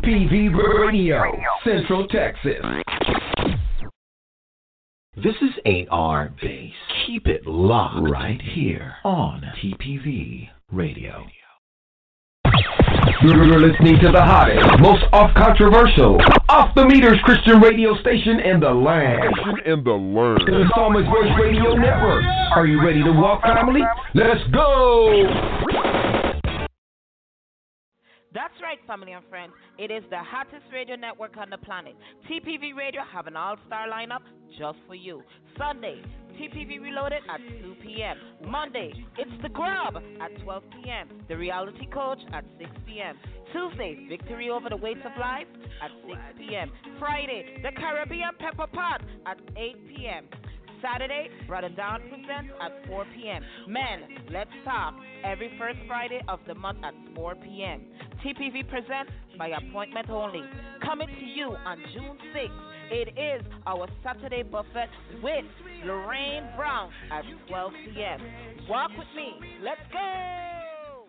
TPV Radio, Central Texas. This is AR Base. Keep it locked right here on TPV Radio. You're listening to the hottest, most off-controversial, off-the-meters Christian radio station in the land. The Psalmist Voice Radio Network. Are you ready to walk, family? Let's go! That's right, family and friends. It is the hottest radio network on the planet. TPV Radio have an all-star lineup just for you. Sunday, TPV Reloaded at 2 p.m. Monday, it's The Grub at 12 p.m. The Reality Coach at 6 p.m. Tuesday, Victory Over the Weights of Life at 6 p.m. Friday, The Caribbean Pepper Pot at 8 p.m. Saturday, Brother Down presents at 4 p.m. Men, Let's Talk every first Friday of the month at 4 p.m. TPV presents by appointment only. Coming to you on June 6th. It is our Saturday buffet with Lorraine Brown at 12 p.m. Walk with me. Let's go.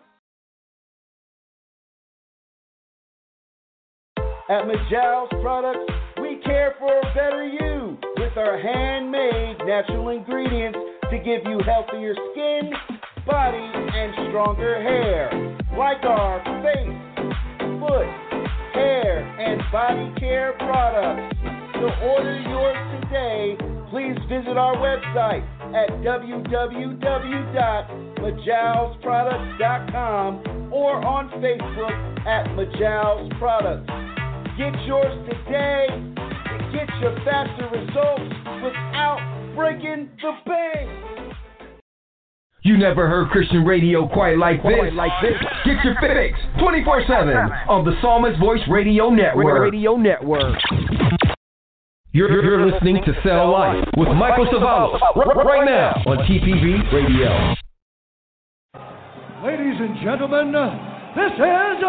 At McJiles Products, we care for a better you with our handmade natural ingredients to give you healthier skin, body, and stronger hair. Like our face, foot, hair, and body care products. To order yours today, please visit our website at www.majalsproducts.com or on Facebook at Majal's Products. Get yours today and get your faster results without breaking the bank. You never heard Christian radio quite like this. Get your fix 24/7 on the Psalmist Voice Radio Network. You're listening to Cell Life with Michael Cevallos right now on TPV Radio. Ladies and gentlemen, this is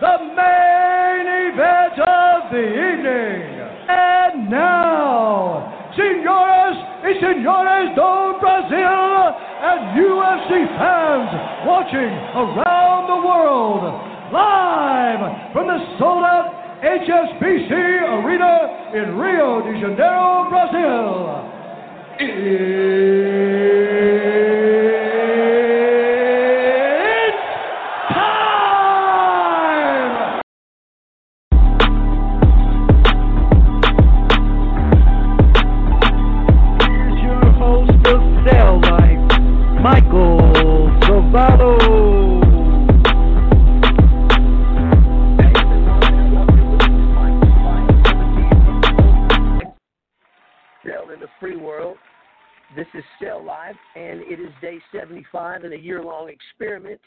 the main event of the evening. And now, señoras y señores do Brazil and UFC fans watching around the world, live from the sold-out HSBC Arena in Rio de Janeiro, Brazil. It's time! Here's your host of Cell Life, Michael Cevallos. Free world. This is Cell Life, and it is day 75 in a year-long experiment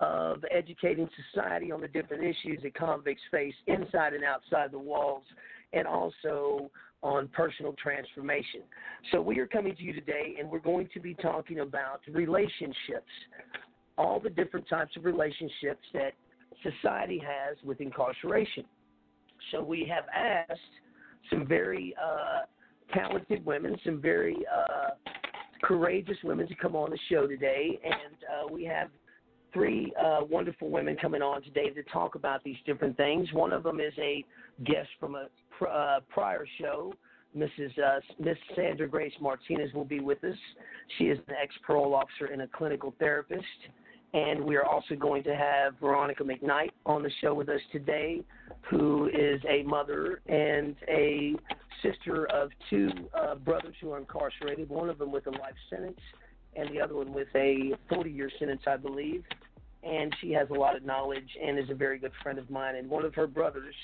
of educating society on the different issues that convicts face inside and outside the walls, and also on personal transformation. So we are coming to you today, and we're going to be talking about relationships, all the different types of relationships that society has with incarceration. So we have asked some very talented women, some very courageous women to come on the show today, and we have three wonderful women coming on today to talk about these different things. One of them is a guest from a prior show. Miss Sandra Grace Martinez will be with us. She is an ex-parole officer and a clinical therapist, and we are also going to have Veronica McKnight on the show with us today, who is a mother and a sister of two brothers who are incarcerated, one of them with a life sentence and the other one with a 40-year sentence, I believe. And she has a lot of knowledge and is a very good friend of mine. And one of her brothers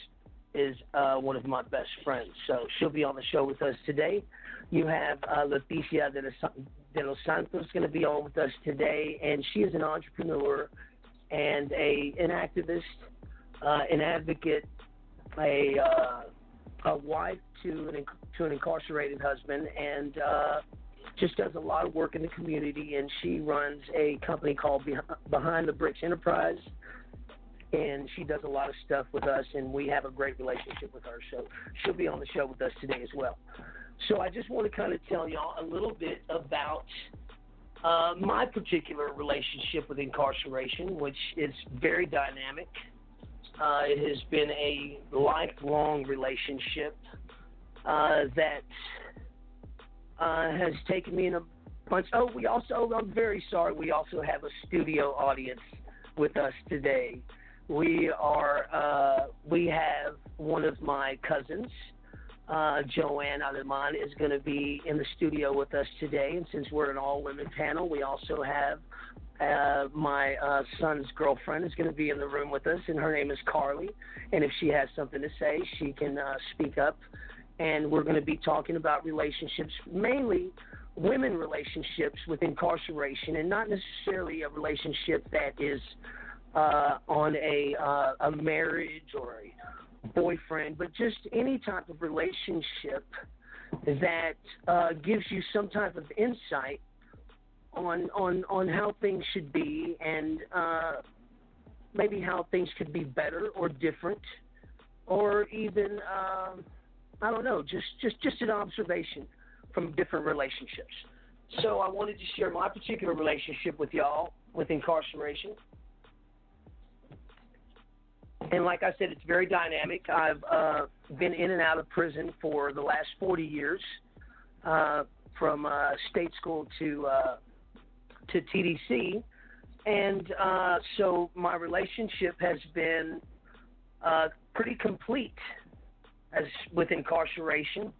is one of my best friends. So she'll be on the show with us today. You have Letrice De Los Santos going to be on with us today. And she is an entrepreneur and an activist, an advocate, a wife to an incarcerated husband, and just does a lot of work in the community. And she runs a company called Behind the Bricks Enterprise, and she does a lot of stuff with us, and we have a great relationship with her. So she'll be on the show with us today as well. So I just want to kind of tell y'all a little bit about my particular relationship with incarceration, which is very dynamic. It has been a lifelong relationship that has taken me in a bunch. Oh, we also, I'm very sorry, we also have a studio audience with us today. We have one of my cousins, Joanne Aliman, is going to be in the studio with us today. And since we're an all-women panel, we also have my son's girlfriend is going to be in the room with us, and her name is Carly. And if she has something to say, she can speak up. And we're going to be talking about relationships, mainly women relationships with incarceration, and not necessarily a relationship that is on a marriage or a boyfriend, but just any type of relationship that gives you some type of insight on how things should be, and maybe how things could be better or different, or even I don't know, just an observation from different relationships. So I wanted to share my particular relationship with y'all with incarceration. And like I said, it's very dynamic. I've been in and out of prison for the last 40 years, from state school to TDC. And so my relationship has been pretty complete as with incarceration.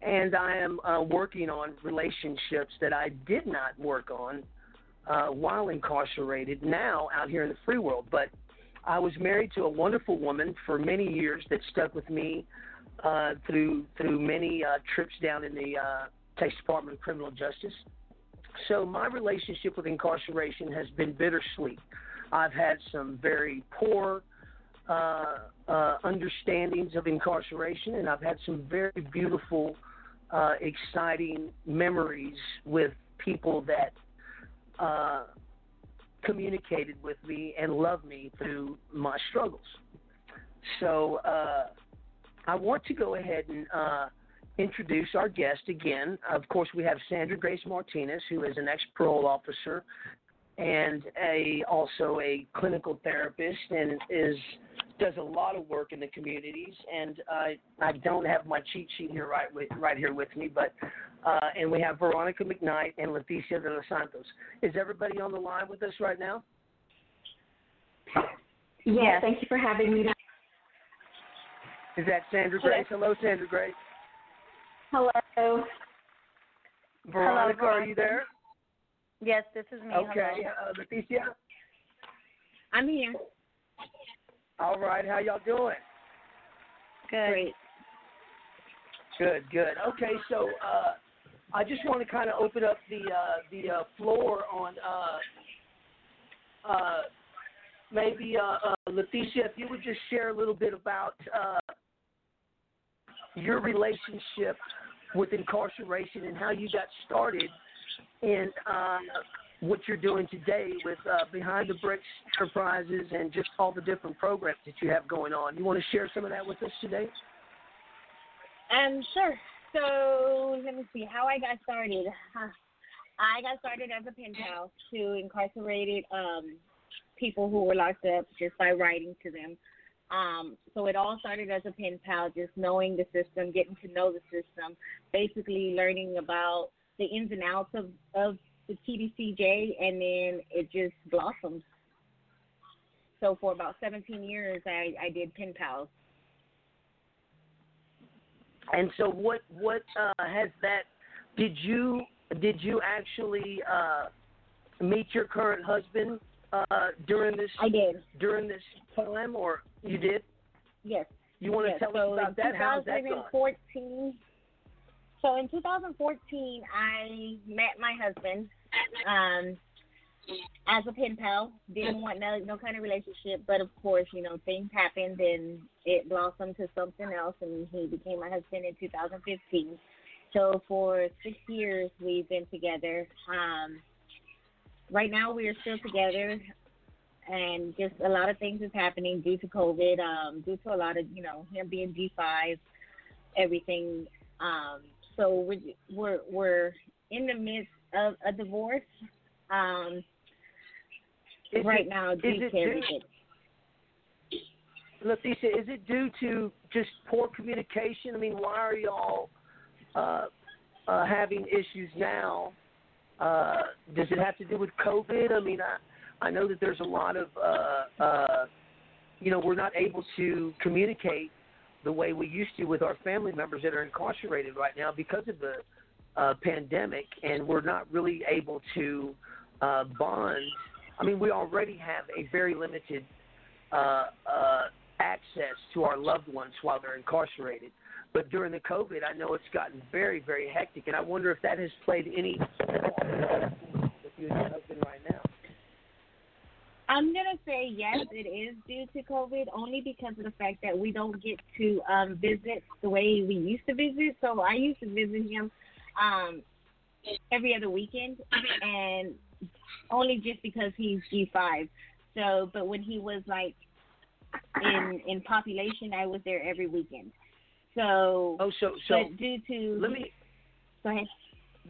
And I am working on relationships that I did not work on while incarcerated now out here in the free world. But I was married to a wonderful woman for many years that stuck with me through many trips down in the Texas Department of Criminal Justice. So my relationship with incarceration has been bittersweet. I've had some very poor understandings of incarceration, and I've had some very beautiful, exciting memories with people that communicated with me and loved me through my struggles. So I want to go ahead and introduce our guest again. Of course, we have Sandra Grace Martinez, who is an ex-parole officer and also a clinical therapist, and does a lot of work in the communities. And I don't have my cheat sheet here right here with me, but and we have Veronica McKnight and Letrice De Los Santos. Is everybody on the line with us right now? Yeah, thank you for having me. Is that Sandra Grace? Hello, Sandra Grace. Hello. Veronica, hello, are you there? Yes, this is me. Okay, Letrice? I'm here. All right, how y'all doing? Good. Great. Good. Okay, so I just want to kind of open up the floor on maybe Letrice, if you would just share a little bit about your relationship with incarceration and how you got started in what you're doing today with Behind the Bricks Enterprises and just all the different programs that you have going on. You want to share some of that with us today? Sure. So let me see how I got started. I got started as a pen pal to incarcerated people who were locked up, just by writing to them. So it all started as a pen pal, just knowing the system, getting to know the system, basically learning about the ins and outs of the TDCJ, and then it just blossomed. So for about 17 years, I did pen pals. And so what has that? Did you actually meet your current husband during this? I did. During this time, or you did? Yes. You want to tell us about that? How's that going? So in 2014, I met my husband as a pen pal. Didn't want no kind of relationship, but of course, you know, things happened and it blossomed to something else, and he became my husband in 2015. So for 6 years, we've been together. Right now, we are still together, and just a lot of things is happening due to COVID, due to a lot of, you know, him being D5, everything. So we're in the midst of a divorce right now. Due to everything. Letrice, is it due to just poor communication? I mean, why are y'all having issues now? Does it have to do with COVID? I mean, I know that there's a lot of, we're not able to communicate the way we used to with our family members that are incarcerated right now because of the pandemic, and we're not really able to bond. I mean, we already have a very limited access to our loved ones while they're incarcerated. But during the COVID, I know it's gotten very, very hectic, and I wonder if that has played any role with you and your husband right now. I'm going to say yes, it is due to COVID, only because of the fact that we don't get to visit the way we used to visit. So I used to visit him every other weekend, and only just because he's G5. So, but when he was like in population, I was there every weekend. So, due to go ahead.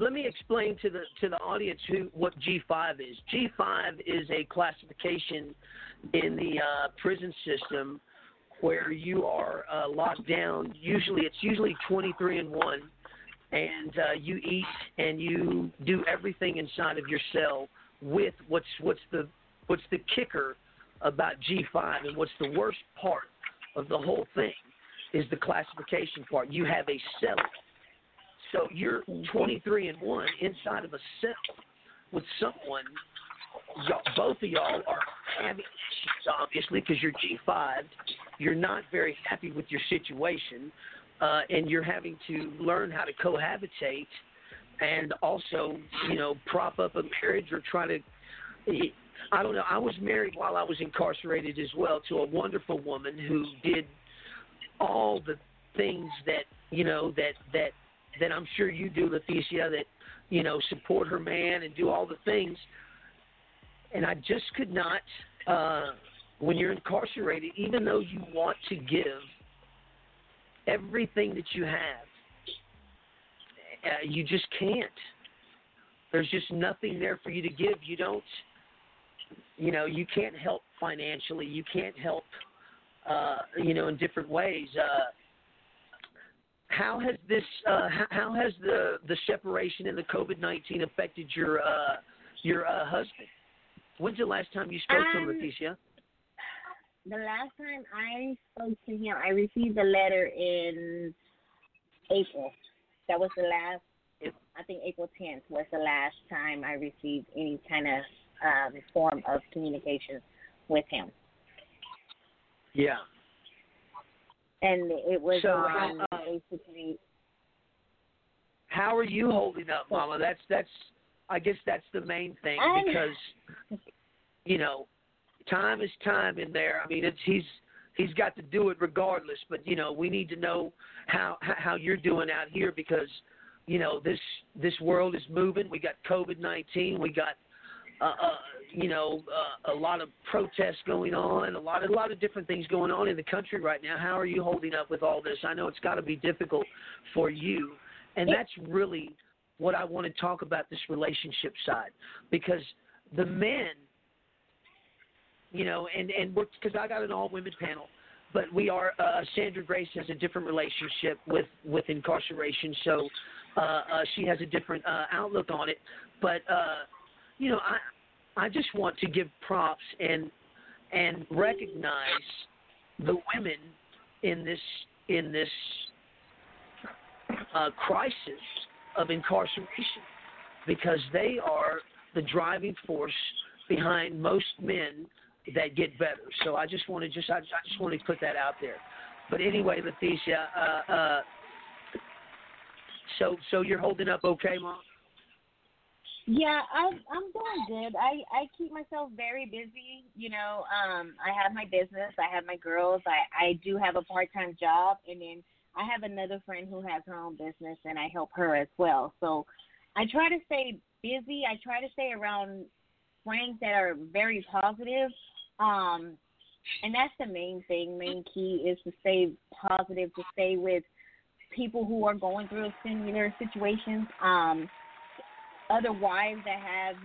Let me explain to the audience what G5 is. G5 is a classification in the prison system where you are locked down. It's usually 23 and 1, and you eat and you do everything inside of your cell. With what's the kicker about G5, and what's the worst part of the whole thing is the classification part. You have a cell. So you're 23 and 1 inside of a cell with someone. Both of y'all are having issues, obviously, because you're G5'd. You're not very happy with your situation, and you're having to learn how to cohabitate and also, prop up a marriage or try to – I don't know. I was married while I was incarcerated as well to a wonderful woman who did all the things that, that I'm sure you do, Leticia, that, support her man and do all the things. And I just could not, when you're incarcerated, even though you want to give everything that you have, you just can't. There's just nothing there for you to give. You don't, you can't help financially. You can't help, in different ways. How has the separation and the COVID-19 affected your husband? When's the last time you spoke to him, Leticia? The last time I spoke to him, I received a letter in April. That was the last. I think April 10th was the last time I received any kind of form of communication with him. Yeah. And it was around basically. How are you holding up, Mama? That's. I guess that's the main thing, because time is time in there. I mean, he's got to do it regardless. But we need to know how you're doing out here, because this world is moving. We got COVID-19. We got a lot of protests going on, a lot of different things going on in the country right now. How are you holding up with all this? I know it's got to be difficult for you, and that's really what I want to talk about, this relationship side, because the men, and because I got an all-women panel, but we are Sandra Grace has a different relationship with incarceration, so she has a different outlook on it, but I just want to give props and recognize the women in this crisis of incarceration, because they are the driving force behind most men that get better. So I just want to put that out there. But anyway, Leticia, so you're holding up okay, Mom? Yeah, I'm doing good. I keep myself very busy. I have my business. I have my girls. I do have a part-time job. And then I have another friend who has her own business, and I help her as well. So I try to stay busy. I try to stay around friends that are very positive. And that's the main thing, main key, is to stay positive, to stay with people who are going through similar situations. Other wives that have,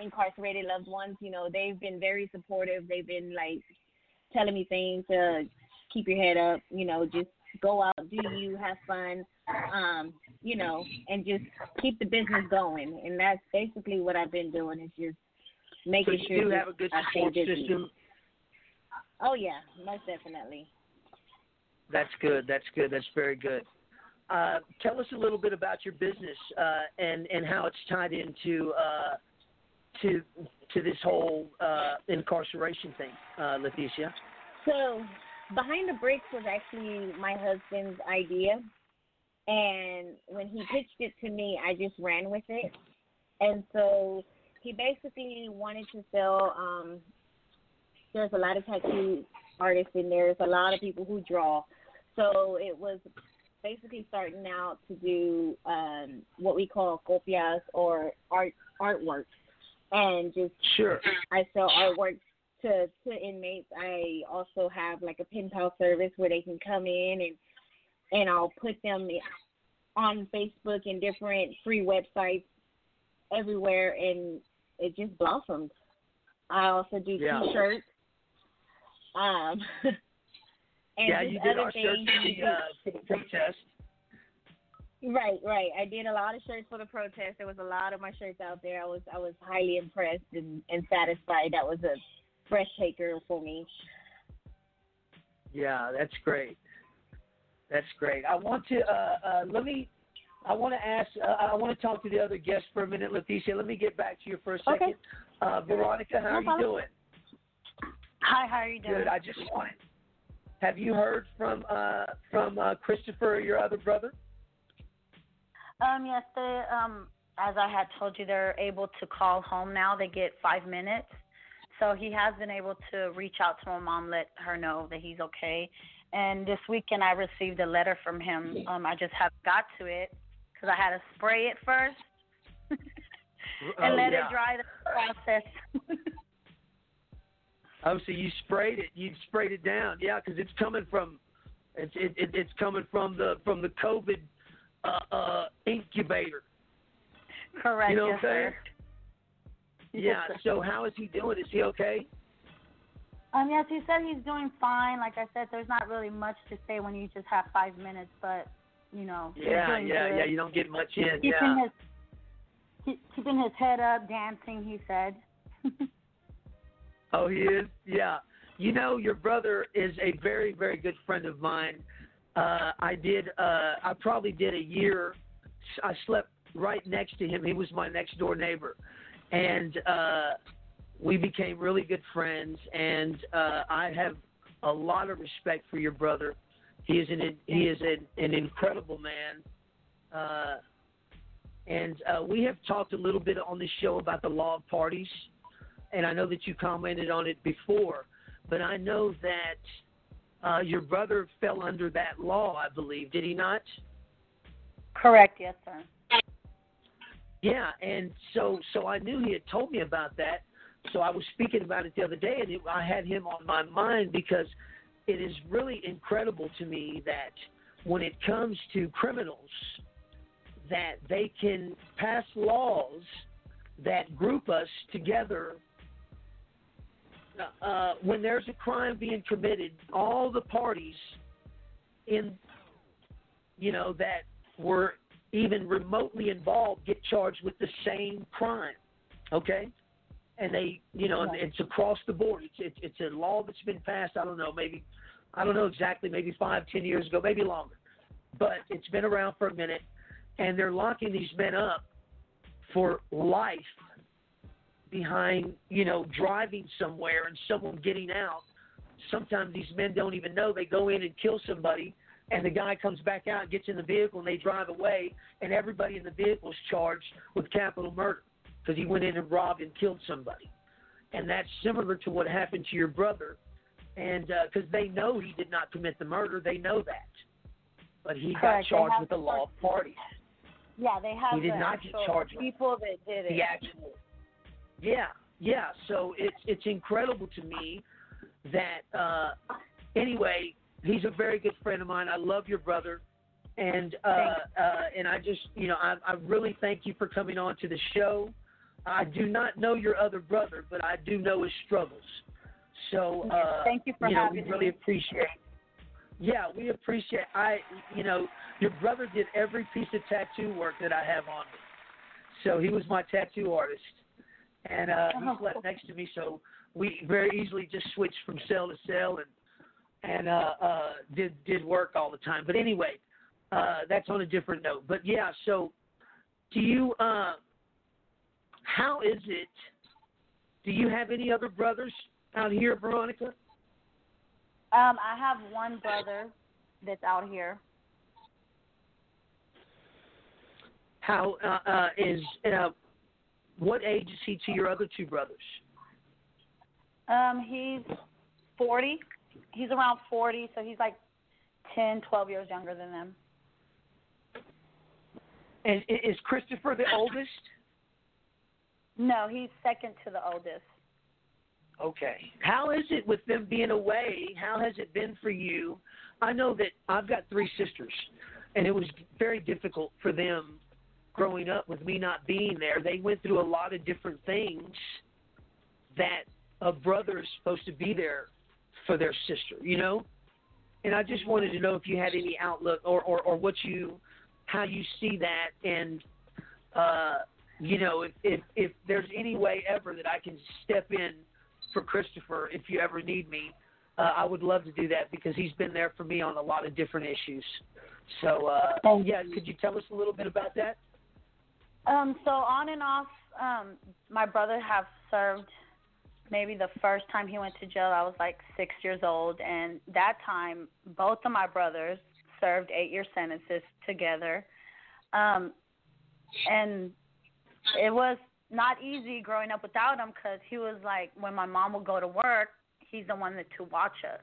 incarcerated loved ones, they've been very supportive. They've been like telling me things to keep your head up, you know, just go out, do you, have fun, you know, and just keep the business going. And that's basically what I've been doing, is just making sure. So you do have a good support system? Oh, yeah, most definitely. That's good. That's good. That's very good. Tell us a little bit about your business and how it's tied into to this whole incarceration thing, Leticia. So Behind the Bricks was actually my husband's idea, and when he pitched it to me, I just ran with it. And so he basically wanted to sell there's a lot of tattoo artists in there. There's a lot of people who draw. So it was basically starting out to do what we call copias, or artwork. And just sure, I sell artwork to inmates. I also have like a pen pal service where they can come in and I'll put them on Facebook and different free websites everywhere, and it just blossomed. I also do T-shirts. And yeah, you did our shirts for the protest. Right. I did a lot of shirts for the protest. There was a lot of my shirts out there. I was highly impressed and satisfied. That was a fresh taker for me. Yeah, that's great. That's great. I want to talk to the other guests for a minute, Leticia. Let me get back to you for a second. Okay. Veronica, how are you doing? Hi, how are you doing? Good. I just wanted. Have you heard from Christopher, your other brother? Yes. They, as I had told you, they're able to call home now. They get 5 minutes. So he has been able to reach out to my mom, let her know that he's okay. And this weekend I received a letter from him. I just haven't got to it because I had to spray it first and it dry the process. Oh, so you sprayed it. You sprayed it down, yeah, because it's coming from the COVID incubator. Correct. You know what I'm saying? Yeah. Yes, so how is he doing? Is he okay? Yes, he said he's doing fine. Like I said, there's not really much to say when you just have 5 minutes, but you know. Yeah, yeah, good. Yeah. You don't get much in. Keeping his head up, dancing. He said. Oh, he is? Yeah. You know, your brother is a very, very good friend of mine. I probably did a year. I slept right next to him. He was my next door neighbor. And we became really good friends. And I have a lot of respect for your brother. He is an incredible man. And we have talked a little bit on this show about the law of parties. And I know that you commented on it before, but I know that your brother fell under that law, I believe. Did he not? Correct. Yes, sir. Yeah, and so I knew he had told me about that. So I was speaking about it the other day, and I had him on my mind because it is really incredible to me that when it comes to criminals, that they can pass laws that group us together. When there's a crime being committed, all the parties that were even remotely involved get charged with the same crime, okay? And they, it's across the board. It's a law that's been passed, maybe 5-10 years ago, maybe longer. But it's been around for a minute, and they're locking these men up for life behind, driving somewhere and someone getting out. Sometimes these men don't even know. They go in and kill somebody, and the guy comes back out and gets in the vehicle, and they drive away, and everybody in the vehicle is charged with capital murder because he went in and robbed and killed somebody. And that's similar to what happened to your brother, and because they know he did not commit the murder. They know that. But he got charged with the law of parties. Yeah, they have people that did it. The actual. Yeah. So it's incredible to me that anyway, he's a very good friend of mine. I love your brother, and I just I really thank you for coming on to the show. I do not know your other brother, but I do know his struggles. So thank you for having me. We really appreciate. Yeah, we appreciate. Your brother did every piece of tattoo work that I have on me. So he was my tattoo artist, and he slept next to me. So we very easily just switched from cell to cell and did work all the time. But anyway, that's on a different note. But yeah, so do you? How is it? Do you have any other brothers out here, Veronica? I have one brother that's out here. How what age is he to your other two brothers? He's 40. He's around 40, so he's like 10, 12 years younger than them. And is Christopher the oldest? No, he's second to the oldest. Okay. How is it with them being away? How has it been for you? I know that I've got three sisters, and it was very difficult for them growing up with me not being there. They went through a lot of different things that a brother is supposed to be there for their sister, you know? And I just wanted to know if you had any outlook or what you, how you see that, and if there's any way ever that I can step in for Christopher, if you ever need me, I would love to do that because he's been there for me on a lot of different issues. So, could you tell us a little bit about that? So on and off, my brother have served. Maybe the first time he went to jail, I was like 6 years old, and that time both of my brothers served 8-year sentences together, and it was not easy growing up without him because he was like, when my mom would go to work, he's the one that to watch us.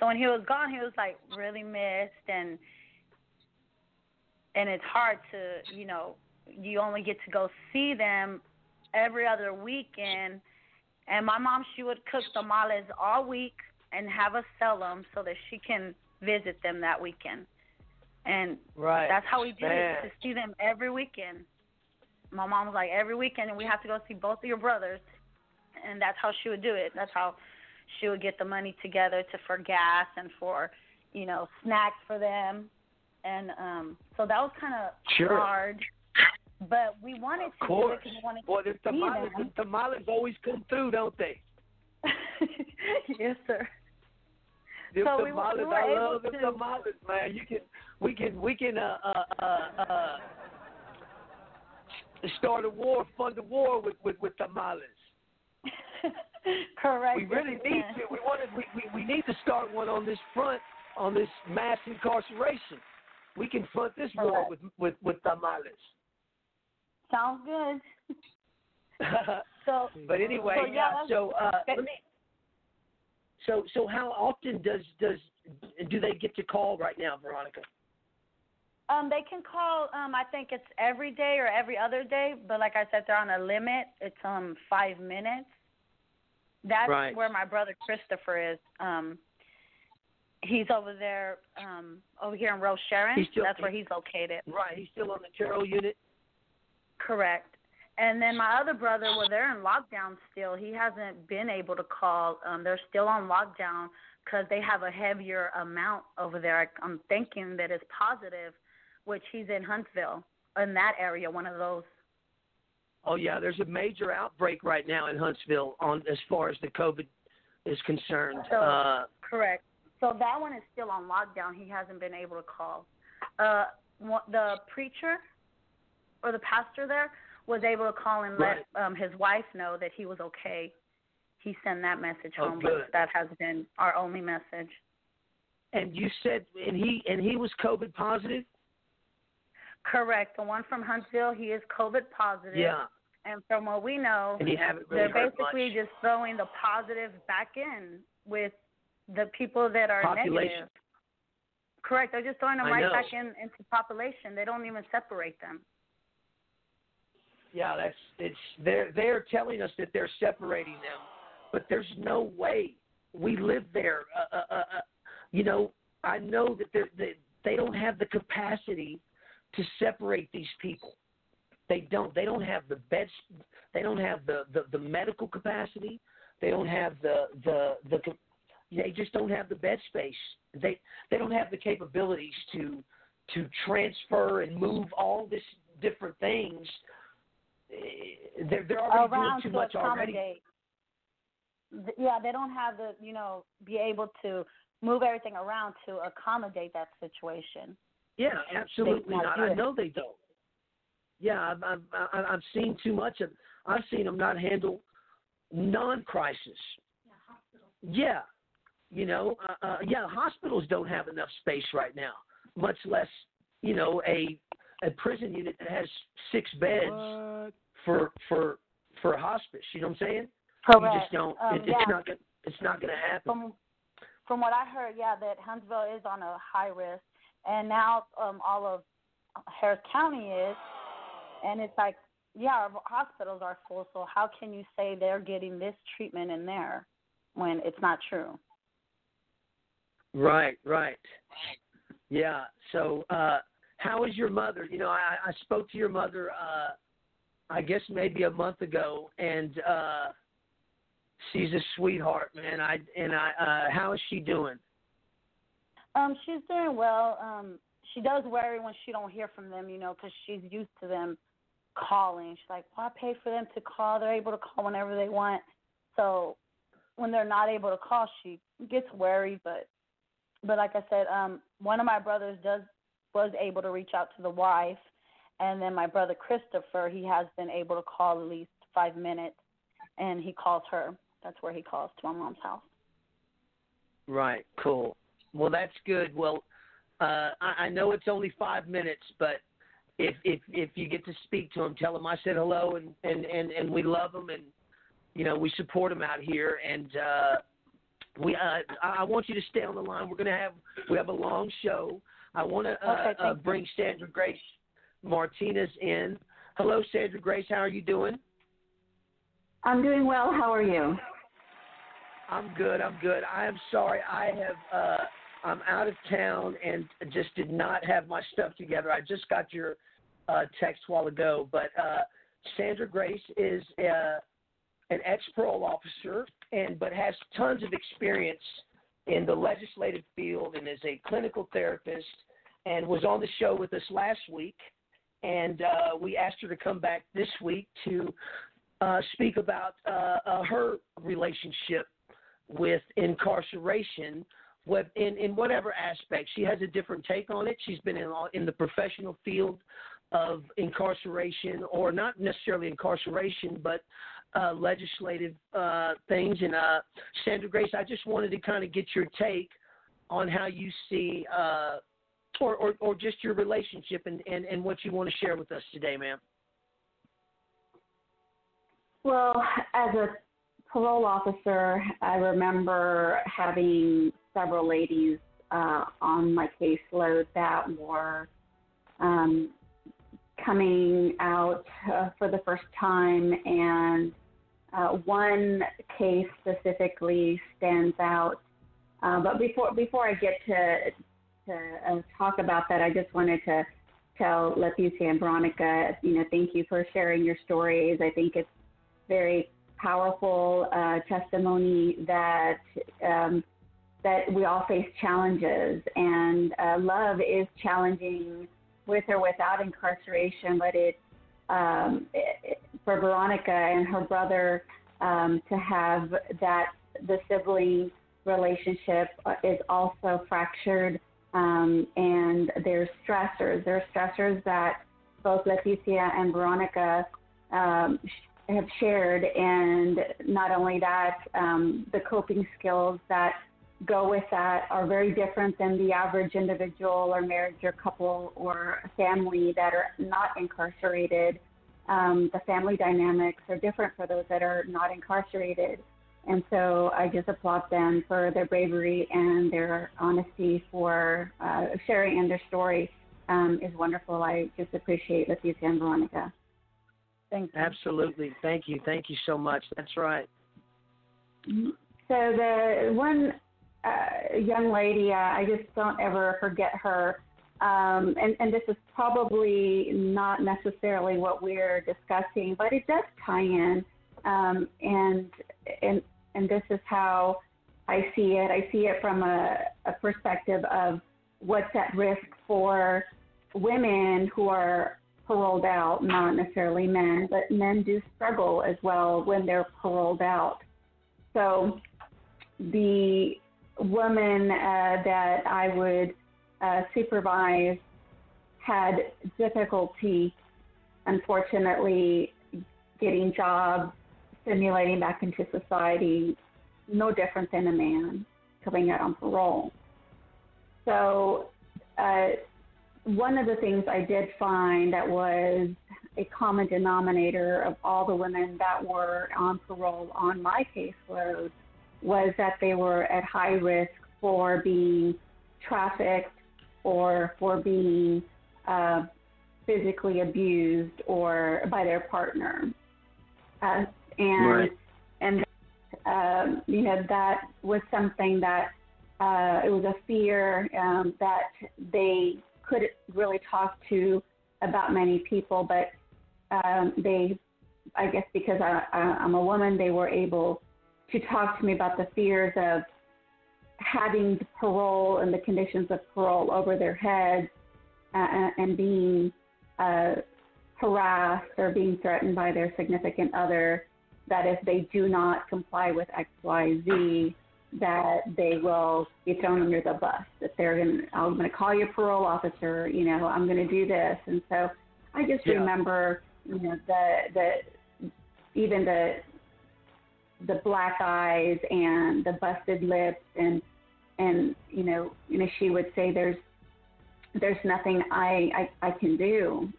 So when he was gone, he was like really missed, and it's hard to, you only get to go see them every other weekend. And my mom, she would cook tamales all week and have us sell them so that she can visit them that weekend. And right. That's how we did it, to see them every weekend. My mom was like, every weekend, and we have to go see both of your brothers. And that's how she would do it. That's how she would get the money together for gas and for, snacks for them. And so that was kind of hard. But we wanted to. Of course. Do it we wanted Boy, to the tamales always come through, don't they? Yes, sir. The so tamales, we were I able love to... the tamales, man. We can start a war, fund a war with tamales. Correct. We really need to. We need to start one on this front, on this mass incarceration. We can front this war with tamales. Sounds good. So, but anyway, so how often do they get to call right now, Veronica? They can call. I think it's every day or every other day. But like I said, they're on a limit. It's 5 minutes. That's right. Where my brother Christopher is. He's over here in Rose Sharon. That's where he's located. Right. He's still on the Carol unit. Correct. And then my other brother, they're in lockdown still. He hasn't been able to call. They're still on lockdown because they have a heavier amount over there. I'm thinking that it's positive, which he's in Huntsville, in that area, one of those. Oh, yeah, there's a major outbreak right now in Huntsville as far as the COVID is concerned. So, correct. So that one is still on lockdown. He hasn't been able to call. The preacher or the pastor there was able to call and let his wife know that he was okay. He sent that message home, but that has been our only message. And you said, and he was COVID positive? Correct. The one from Huntsville, he is COVID positive. Yeah. And from what we know, they're basically just throwing the positive back in with the people that are negative. Correct. They're just throwing them right back into population. They don't even separate them. Yeah, they're telling us that they're separating them, but there's no way. We live there. I know that they don't have the capacity to separate these people. They don't have the beds. They don't have the medical capacity. They don't have they just don't have the bed space. They don't have the capabilities to transfer and move all these different things. They're already doing too much already. Yeah, they don't have the, be able to move everything around to accommodate that situation. Yeah, absolutely not. I know they don't. Yeah, I've seen too much of. I've seen them not handle non-crisis. Yeah, hospitals don't have enough space right now, much less a prison unit that has 6 beds for hospice. You know what I'm saying? Correct. You just don't. It's not going to happen. From what I heard, that Huntsville is on a high risk, and now all of Harris County is, and it's like, our hospitals are full. So how can you say they're getting this treatment in there when it's not true? Right. Yeah. So how is your mother? I spoke to your mother, I guess maybe a month ago, and she's a sweetheart, man. How is she doing? She's doing well. She does worry when she don't hear from them, because she's used to them calling. She's like, well, I pay for them to call. They're able to call whenever they want. So when they're not able to call, she gets worried. But like I said, one of my brothers was able to reach out to the wife, and then my brother Christopher, he has been able to call at least 5 minutes, and he calls her. That's where he calls, to my mom's house. Right, cool. Well, that's good. Well, I know it's only 5 minutes, but if you get to speak to him, tell him I said hello, and we love him, and we support him out here, and I want you to stay on the line. We're gonna have a long show. I want to bring Sandra Grace Martinez in. Hello, Sandra Grace. How are you doing? I'm doing well. How are you? I'm good. I am sorry. I'm out of town and just did not have my stuff together. I just got your text a while ago, but Sandra Grace is an ex-parole officer, but has tons of experience in the legislative field and is a clinical therapist, and was on the show with us last week, and we asked her to come back this week to speak about her relationship with incarceration, in whatever aspect. She has a different take on it. She's been in the professional field of incarceration, or not necessarily incarceration, but legislative things. And Sandra Grace, I just wanted to kind of get your take on how you see or just your relationship and what you want to share with us today, ma'am. Well, as a parole officer, I remember having several ladies on my caseload that were coming out for the first time, and one case specifically stands out. But before I get to talk about that, I just wanted to tell Letrice and Veronica, thank you for sharing your stories. I think it's very powerful testimony that that we all face challenges, and love is challenging with or without incarceration, but for Veronica and her brother to have the sibling relationship is also fractured, and there's stressors. There are stressors that both Leticia and Veronica have shared, and not only that, the coping skills that go with that are very different than the average individual or marriage or couple or family that are not incarcerated. The family dynamics are different for those that are not incarcerated. And so I just applaud them for their bravery and their honesty for sharing, and their story is wonderful. I just appreciate Letrice and Veronica. Thank you. Absolutely. Thank you. Thank you so much. That's right. So the one young lady, I just don't ever forget her. And this is probably not necessarily what we're discussing, but it does tie in. And and this is how I see it. I see it from a perspective of what's at risk for women who are paroled out, not necessarily men, but men do struggle as well when they're paroled out. So the woman that I would supervise had difficulty, unfortunately, getting jobs, stimulating back into society, no different than a man coming out on parole. So one of the things I did find that was a common denominator of all the women that were on parole on my caseload was that they were at high risk for being trafficked or for being physically abused or by their partner. You know, that was something that it was a fear that they couldn't really talk to about many people, but I guess because I'm a woman, they were able to talk to me about the fears of having the parole and the conditions of parole over their heads and being harassed or being threatened by their significant other, that if they do not comply with X, Y, Z, that they will be thrown under the bus, that I'm going to call your parole officer, you know, I'm going to do this. And so I just remember, you know, the black eyes and the busted lips and, you know, she would say there's nothing I can do.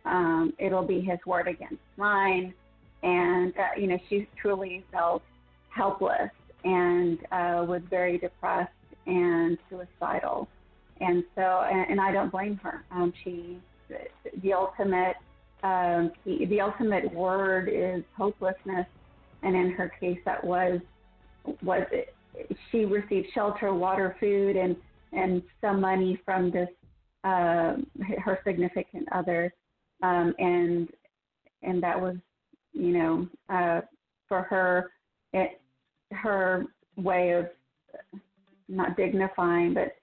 It'll be his word against mine. And, you know, she truly felt helpless and was very depressed and suicidal. And so, and I don't blame her. The ultimate word is hopelessness. And in her case, that was she received shelter, water, food, and some money from this, her significant other. And that was, you know, for her, her way of not dignifying, but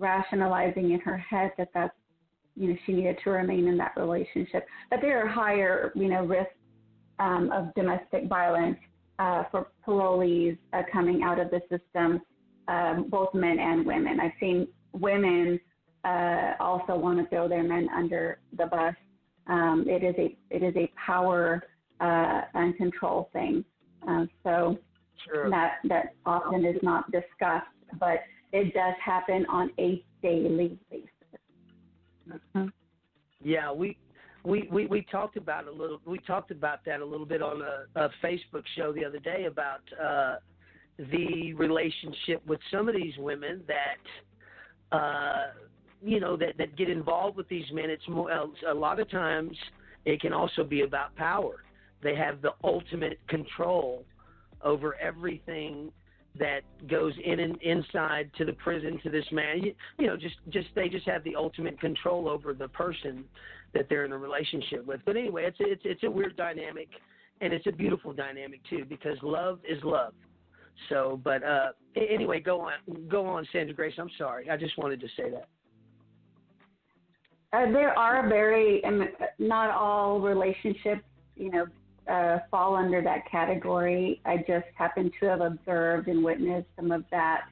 rationalizing in her head that's, you know, she needed to remain in that relationship. But there are higher, you know, risks of domestic violence for parolees coming out of the system, both men and women. I've seen women also want to throw their men under the bus. It is a power and control thing. Sure. That often is not discussed, but it does happen on a daily basis. Mm-hmm. Yeah, we talked about that a little bit on a Facebook show the other day about the relationship with some of these women that you know that get involved with these men. It's more, a lot of times it can also be about power. They have the ultimate control over everything that goes in and inside to the prison, to this man. You know, they have the ultimate control over the person that they're in a relationship with. But anyway, it's a weird dynamic, and it's a beautiful dynamic too, because love is love. So, but anyway, go on, Sandra Grace. I'm sorry, I just wanted to say that. There are not all relationships, you know, fall under that category. I just happen to have observed and witnessed some of that.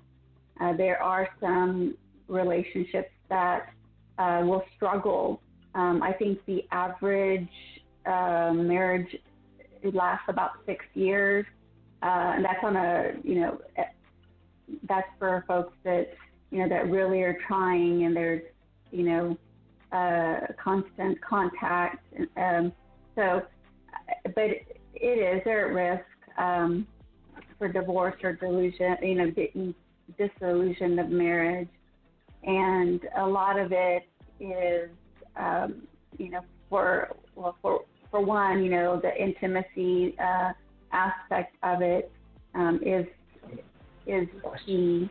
There are some relationships that will struggle. I think the average marriage lasts about 6 years, and that's on a, you know, that's for folks that, you know, that really are trying, and there's, you know, constant contact. But it is, they're at risk for divorce or delusion, you know, dissolution of marriage. And a lot of it is, you know, for one, you know, the intimacy aspect of it is key.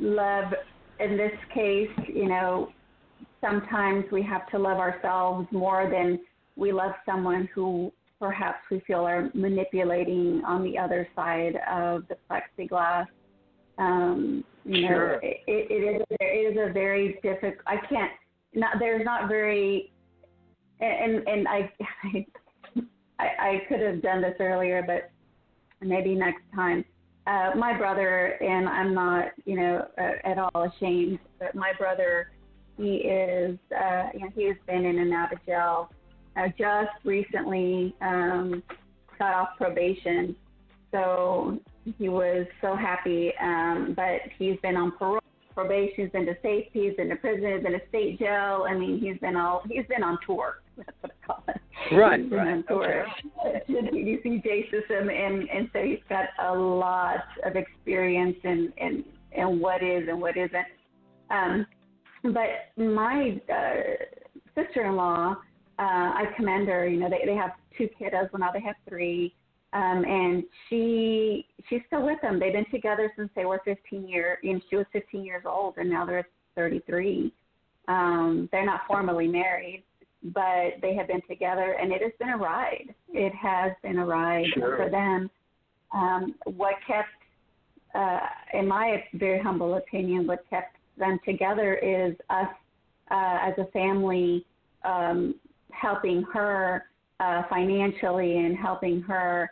Love, in this case, you know, sometimes we have to love ourselves more than we love someone who perhaps we feel are manipulating on the other side of the plexiglass. Sure. It is a very difficult, I can't, not, there's not very, and I could have done this earlier, but maybe next time. My brother, and I'm not, at all ashamed, but my brother, he has been in and out of jail. Just recently got off probation, so he was so happy, but he's been on parole, probation, he's been to safety, he's been to prison, he's been to state jail. I mean, he's been on tour. That's what I call it. Right, he's been on tour. Okay. The DDCJ system, and so he's got a lot of experience in what is and what isn't. But my sister-in-law, I commend her. They have two kiddos. Well, now they have three. And she's still with them. They've been together since they were 15 years, and she was 15 years old, and now they're 33. They're not formally married, but they have been together, and it has been a ride. It has been a ride for them. What kept, in my very humble opinion, what kept them together is us as a family helping her financially and helping her,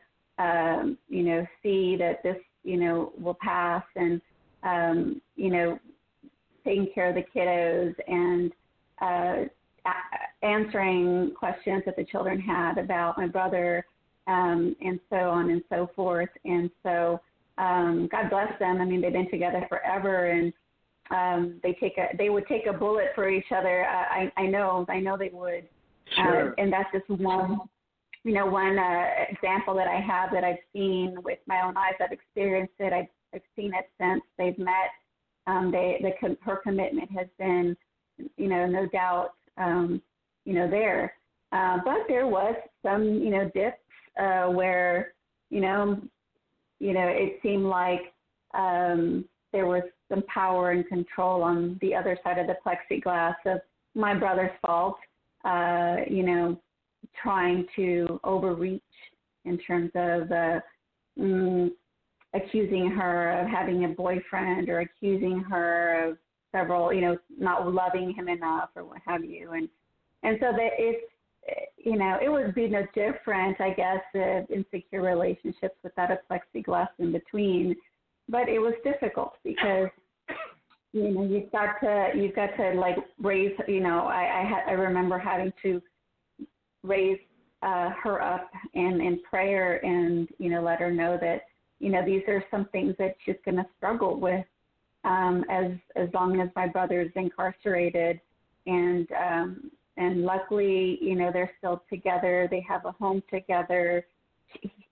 see that this, will pass, and, taking care of the kiddos and answering questions that the children had about my brother, and so on and so forth. And so God bless them. I mean, they've been together forever, and they would take a bullet for each other. I know they would. Sure. And that's just one example that I have, that I've seen with my own eyes. I've experienced it. I've seen it since they've met. Her commitment has been, no doubt, there. But there was some, dips where, it seemed like there was some power and control on the other side of the plexiglass of my brother's fault, trying to overreach in terms of accusing her of having a boyfriend, or accusing her of several, not loving him enough, or what have you. And so that it would be no different, I guess, insecure relationships without a plexiglass in between. But it was difficult because, you've got to like raise, I remember having to raise her up in prayer, and, let her know that, these are some things that she's going to struggle with as long as my brother's incarcerated. And luckily, they're still together. They have a home together.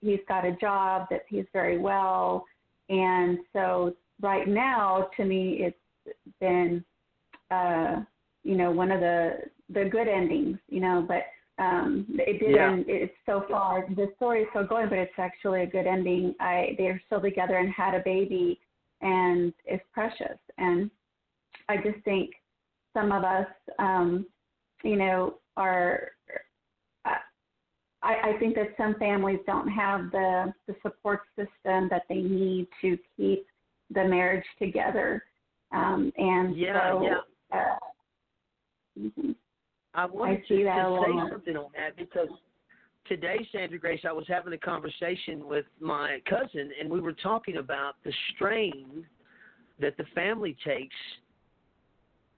He's got a job that pays very well. And so right now, to me, it's been, one of the good endings, but it didn't. Yeah. It's so far, the story is still going, but it's actually a good ending. They're still together and had a baby, and it's precious. And I just think some of us, I think that some families don't have the support system that they need to keep the marriage together. I wanted to say something on that, because today, Sandra Grace, I was having a conversation with my cousin, and we were talking about the strain that the family takes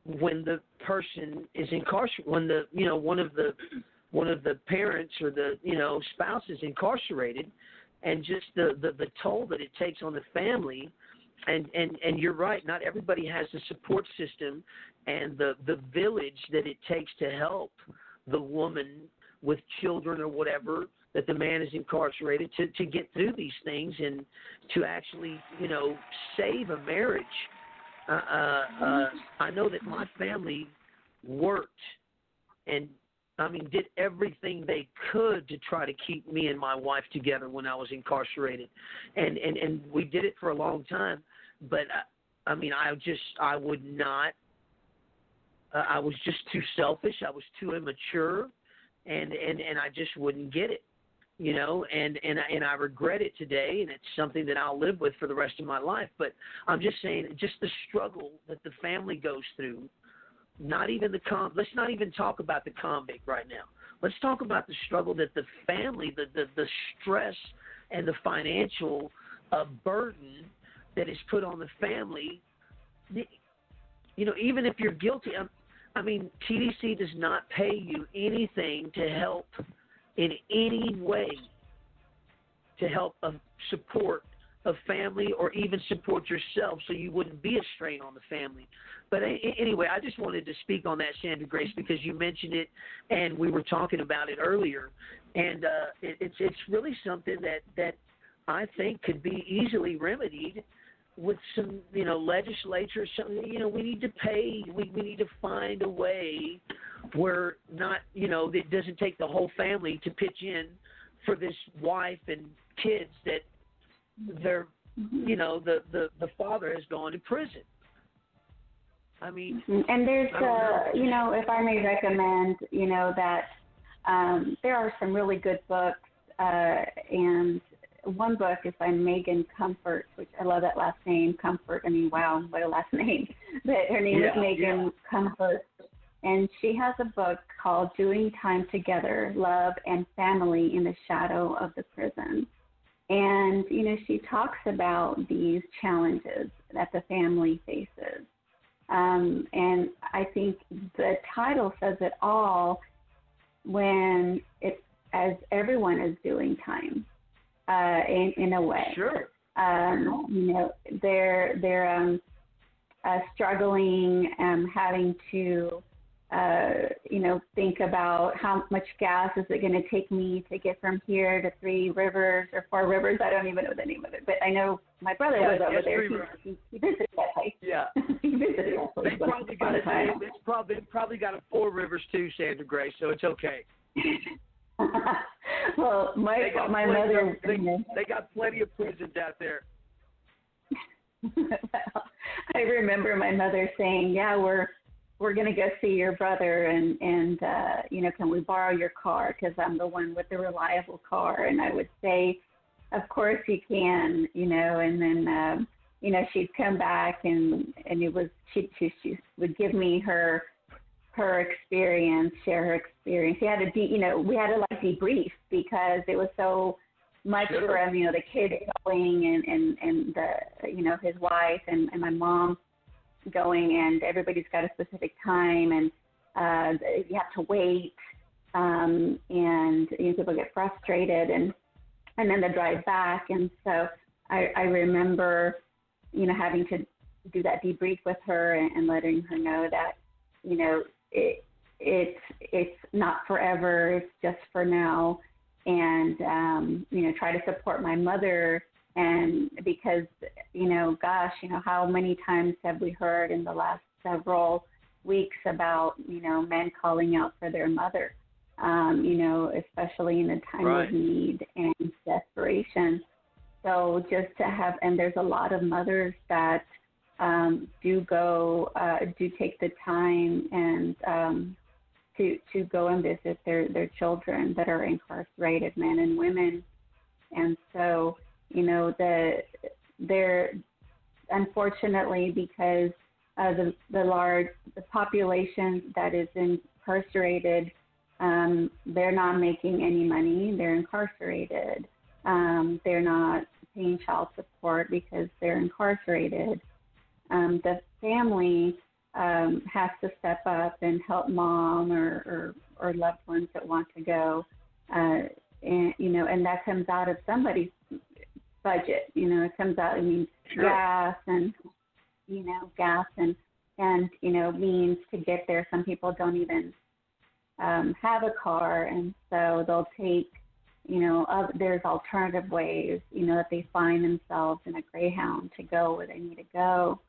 when the person is incarcerated, when the, one of the parents or the, spouse is incarcerated, and just the toll that it takes on the family. And you're right, not everybody has the support system and the village that it takes to help the woman with children or whatever that the man is incarcerated to get through these things, and to actually, save a marriage. I know that my family worked and did everything they could to try to keep me and my wife together when I was incarcerated. And we did it for a long time. But, I was just too selfish. I was too immature. And I just wouldn't get it. you know, and I regret it today, and it's something that I'll live with for the rest of my life. But I'm just saying, just the struggle that the family goes through, not even the let's not even talk about the convict right now. Let's talk about the struggle that the family, the stress and the financial burden that is put on the family. You know, even if you're guilty, I mean, TDC does not pay you anything to help in any way to help support a family or even support yourself so you wouldn't be a strain on the family. But anyway, I just wanted to speak on that, Sandra Grace, because you mentioned it and we were talking about it earlier. And it's really something that I think could be easily remedied with some, you know, legislature, something, you know, we need to pay, we need to find a way where not, you know, it doesn't take the whole family to pitch in for this wife and kids that they're, you know, the father has gone to prison. I mean, and there's, you know, if I may recommend, you know, that there are some really good books and one book is by Megan Comfort, which I love that last name, Comfort. I mean, wow, what a last name. But her name is Megan Comfort. And she has a book called Doing Time Together, Love and Family in the Shadow of the Prison. And, you know, she talks about these challenges that the family faces. And I think the title says it all when it's as everyone is doing time. In a way, sure. You know, they're struggling, having to, you know, think about how much gas is it going to take me to get from here to Three Rivers or Four Rivers. I don't even know the name of it, but I know my brother was over there. He visited that place. Yeah, he visited that place. They probably got a Four Rivers too, Sandra Grace. So it's okay. Well, my mother. They got plenty of prisons out there. Well, I remember my mother saying, "Yeah, we're gonna go see your brother, and you know, can we borrow your car? Because I'm the one with the reliable car." And I would say, "Of course you can," you know. And then you know, she'd come back, and it was she would give me her experience, share her experience. She had to be, you know, we had to like debrief because it was so much for him, you know, the kid going and the, you know, his wife and my mom going, and everybody's got a specific time and you have to wait and you know, people get frustrated and then the drive back. And so I remember, you know, having to do that debrief with her and letting her know that, you know, it's not forever, it's just for now. And, you know, try to support my mother. And because, you know, gosh, you know, how many times have we heard in the last several weeks about, you know, men calling out for their mother, you know, especially in a time of need and desperation. So just to have, and there's a lot of mothers that, do take the time and to go and visit their children that are incarcerated, men and women. And so, you know, they're unfortunately because the population that is incarcerated, they're not making any money. They're incarcerated. They're not paying child support because they're incarcerated. The family has to step up and help mom or loved ones that want to go, and you know, and that comes out of somebody's budget. You know, it comes out. It means gas and you know, gas and you know, means to get there. Some people don't even have a car, and so they'll take. You know, there's alternative ways. You know, that they find themselves in a Greyhound to go where they need to go.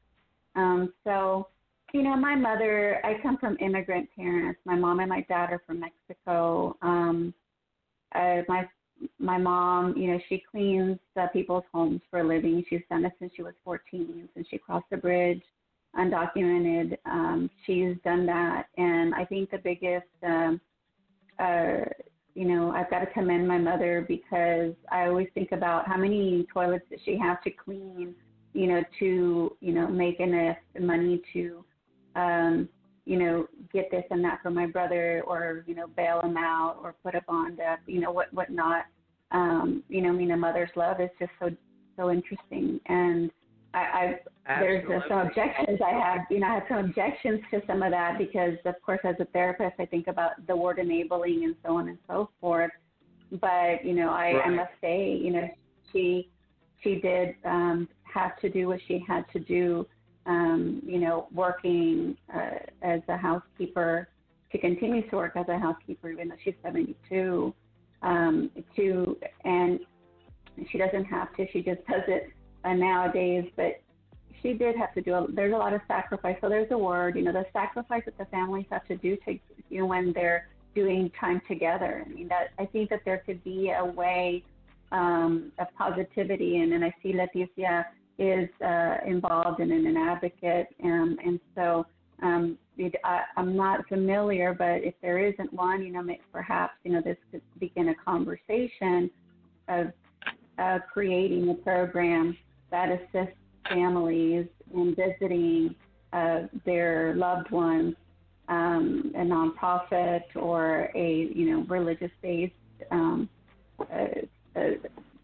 So, you know, my mother, I come from immigrant parents. My mom and my dad are from Mexico. My mom, you know, she cleans people's homes for a living. She's done it since she was 14, since she crossed the bridge, undocumented. She's done that. And I think the biggest you know, I've got to commend my mother because I always think about how many toilets that she has to clean, you know, to, you know, make enough money to, you know, get this and that for my brother or, you know, bail him out or put a bond up, you know, what not. You know, I mean, a mother's love is just so interesting. And I there's some objections I have, you know, I have some objections to some of that because, of course, as a therapist, I think about the word enabling and so on and so forth. But, you know, I must say, you know, she did have to do what she had to do, you know, working as a housekeeper. She continues to work as a housekeeper, even though she's 72. And she doesn't have to, she just does it nowadays, but she did have to do, there's a lot of sacrifice. So there's a word, you know, the sacrifice that the families have to do to, you know, when they're doing time together. I mean, that, I think that there could be a way of positivity. And I see Leticia is involved and an advocate. And so I'm not familiar, but if there isn't one, you know, perhaps, you know, this could begin a conversation of creating a program that assists families in visiting their loved ones, a nonprofit or a, you know, religious-based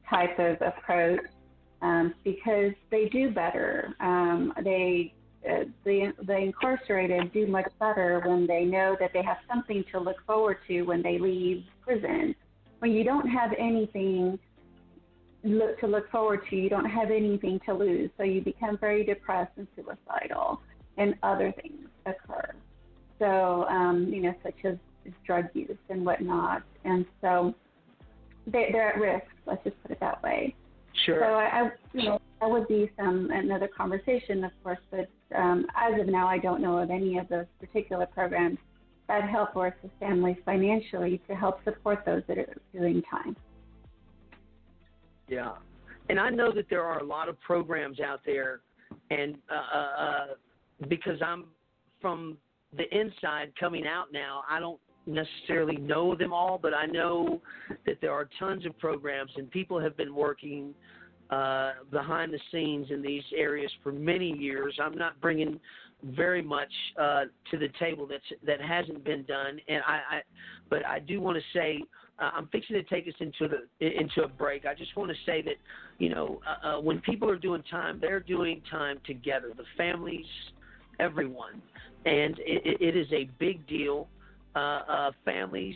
type of approach, because they do better. The incarcerated do much better when they know that they have something to look forward to when they leave prison. When you don't have anything to look forward to, you don't have anything to lose, so you become very depressed and suicidal, and other things occur. So, you know, such as drug use and whatnot, and so they're at risk. Let's just put it that way. Sure. So I you know, that would be another conversation, of course, but as of now, I don't know of any of those particular programs that help or assist families financially to help support those that are doing time. Yeah, and I know that there are a lot of programs out there, and because I'm from the inside coming out now, I don't necessarily know them all, but I know that there are tons of programs, and people have been working behind the scenes in these areas for many years. I'm not bringing very much to the table that hasn't been done, and but I do want to say I'm fixing to take us into a break. I just want to say that, you know, when people are doing time, they're doing time together, the families, everyone, and it is a big deal. Families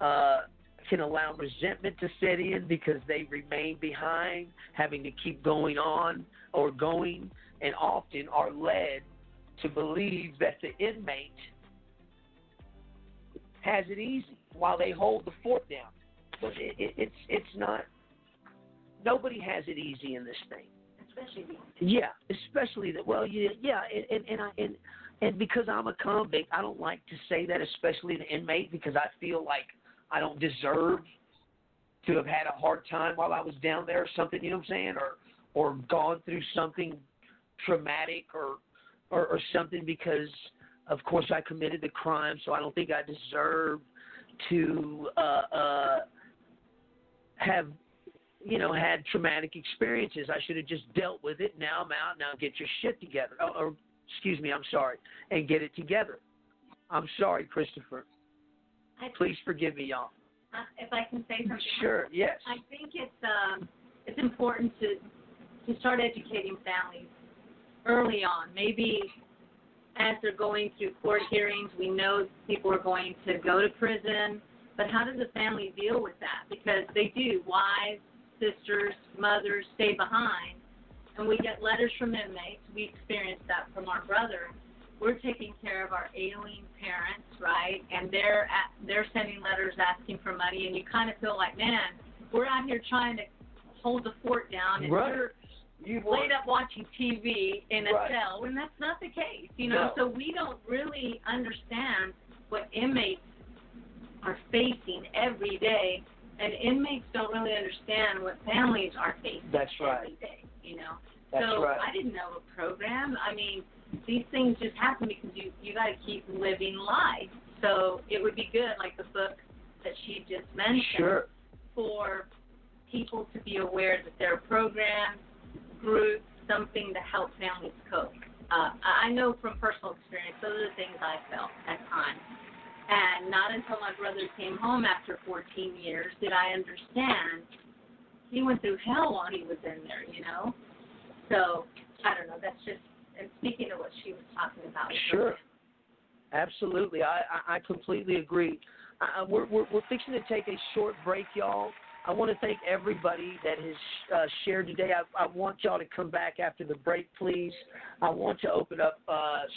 can allow resentment to set in because they remain behind, having to keep going on or going, and often are led to believe that the inmate has it easy while they hold the fort down. But it's not. Nobody has it easy in this thing. Especially me. Yeah, especially that. Well, yeah, and because I'm a convict, I don't like to say that, especially an inmate, because I feel like I don't deserve to have had a hard time while I was down there or something, you know what I'm saying, or gone through something traumatic or something, because, of course, I committed the crime, so I don't think I deserve to have, you know, had traumatic experiences. I should have just dealt with it. Now I'm out. Now get your shit together. Or excuse me, I'm sorry, and get it together. I'm sorry, Christopher. Please forgive me, y'all. If I can say something. Sure, yes. I think it's important to start educating families early on. Maybe as they're going through court hearings, we know people are going to go to prison, but how does the family deal with that? Because they do. Wives, sisters, mothers stay behind, and we get letters from inmates. We experienced that from our brother. We're taking care of our ailing parents, right? And they're sending letters asking for money, and you kind of feel like, man, we're out here trying to hold the fort down, and right. You're laid up watching TV in a right. cell, and that's not the case, you know. No. So we don't really understand what inmates are facing every day, and inmates don't really understand what families are facing that's right. every day, you know. That's so right. I didn't know a program. I mean, these things just happen because you got to keep living life. So it would be good, like the book that she just mentioned, sure, for people to be aware that there are programs, groups, something to help families cope. I know from personal experience, those are the things I felt at times. And not until my brother came home after 14 years did I understand he went through hell while he was in there, you know? So, I don't know, that's just, and speaking to what she was talking about. Sure. Absolutely. I completely agree. We're fixing to take a short break, y'all. I want to thank everybody that has shared today. I want y'all to come back after the break, please. I want to open up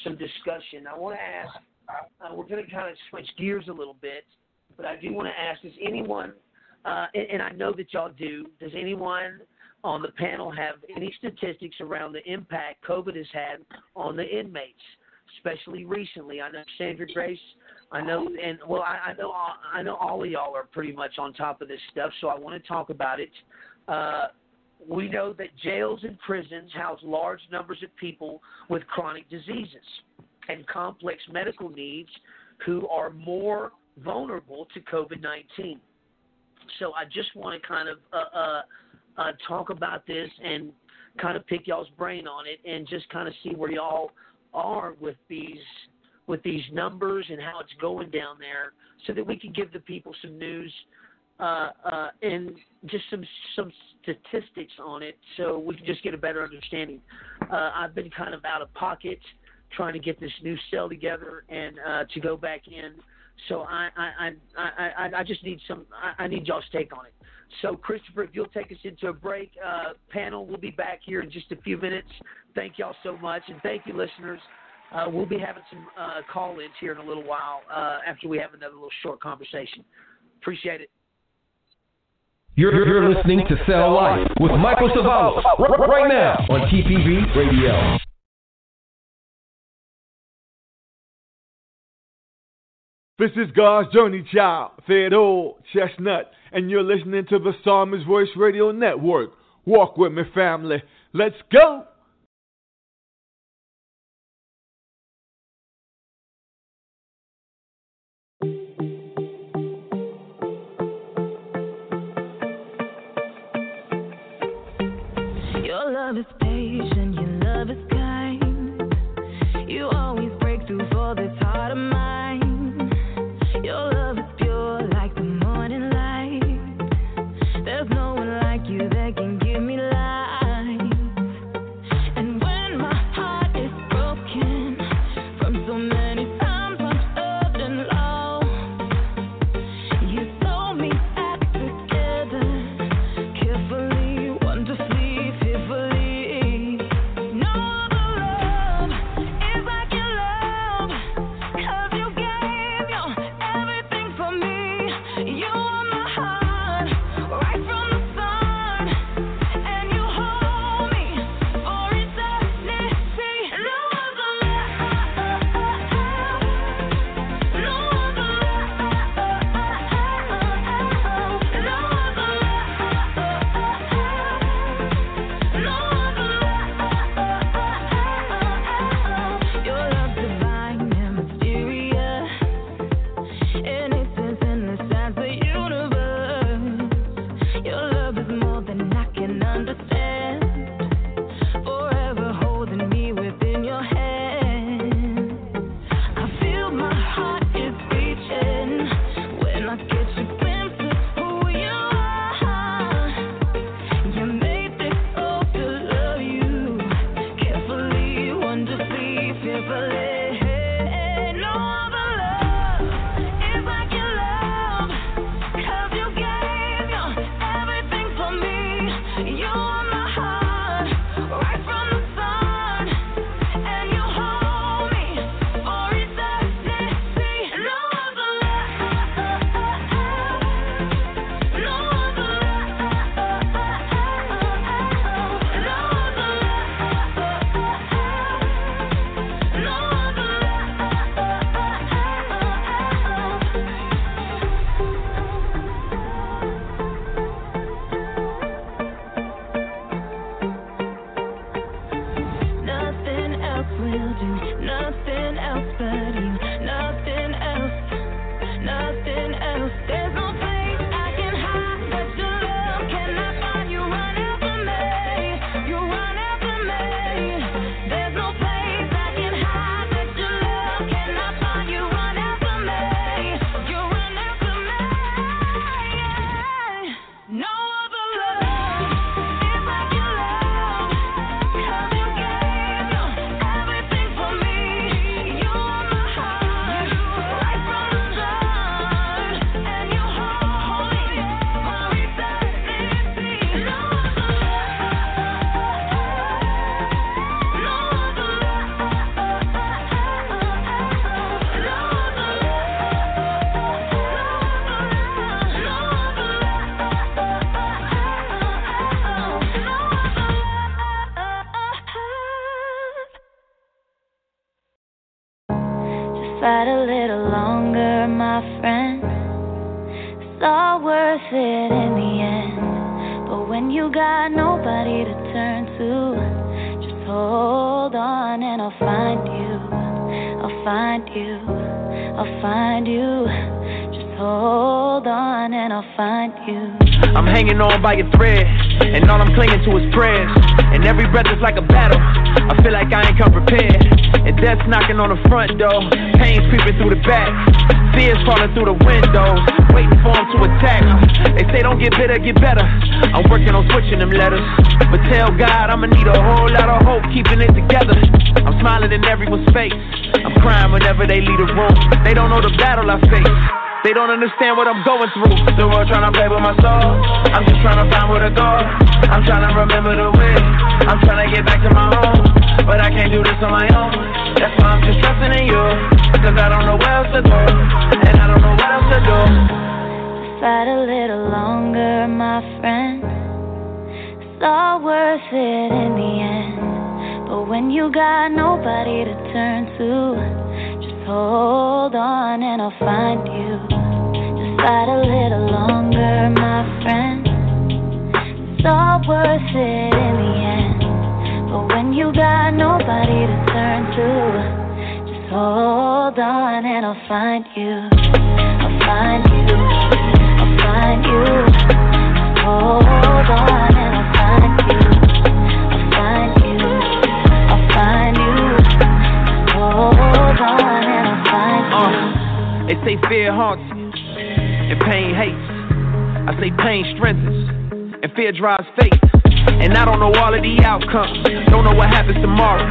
some discussion. I want to ask, we're going to kind of switch gears a little bit, but I do want to ask, does anyone, and I know that y'all do, does anyone on the panel have any statistics around the impact COVID has had on the inmates, especially recently? I know Sandra Grace, I know, and well, I know all of y'all are pretty much on top of this stuff, so I want to talk about it. We know that jails and prisons house large numbers of people with chronic diseases and complex medical needs who are more vulnerable to COVID-19. So I just want to kind of talk about this and kind of pick y'all's brain on it and just kind of see where y'all are with these numbers and how it's going down there, so that we can give the people some news and just some statistics on it, so we can just get a better understanding. I've been kind of out of pocket trying to get this new cell together and to go back in. So I just need some. I need y'all's take on it. So, Christopher, if you'll take us into a break, panel, we'll be back here in just a few minutes. Thank y'all so much, and thank you, listeners. We'll be having some call-ins here in a little while after we have another little short conversation. Appreciate it. You're listening to Cell Life with Michael Cevallos right now on TPV Radio. This is God's Journey Child, Theodore Chestnut, and you're listening to the Psalmist Voice Radio Network. Walk with me, family. Let's go! Your love is patient, your love is kind. You always break through for this heart of mine. Your love is pure like the morning light. There's no one like you that can give me life. And when my heart is broken from so many times I'm up and low, you sew me back together, carefully, wonderfully, fearfully. fight a little longer, my friend. It's all worth it in the end. But when you got nobody to turn to, just hold on and I'll find you. I'll find you. I'll find you. Just hold on and I'll find you. I'm hanging on by a thread, and all I'm clinging to is prayers. And every breath is like a battle. I feel like I ain't come prepared. And death's knocking on the front door. Pain's creeping through the back. Fear's falling through the windows, waiting for them to attack. They say don't get bitter, get better. I'm working on switching them letters. But tell God I'ma need a whole lot of hope, keeping it together. I'm smiling in everyone's face. I'm crying whenever they leave the room. They don't know the battle I face. They don't understand what I'm going through. The world tryna play with my soul. I'm just tryna find where to go. I'm tryna remember the way. I'm tryna get back to my home. But I can't do this on my own. That's why I'm just trusting in you. Cause I don't know where else to go. And I don't know what else to do. Just fight a little longer, my friend. It's all worth it in the end. But when you got nobody to turn to, hold on and I'll find you. Just fight a little longer, my friend. It's all worth it in the end. But when you got nobody to turn to, just hold on and I'll find you. I'll find you. I'll find you. Just hold on and I'll find you. I'll find you. I'll find you. Just hold on. They say fear haunts and pain hates. I say pain strengthens and fear drives faith. And I don't know all of the outcomes. Don't know what happens tomorrow.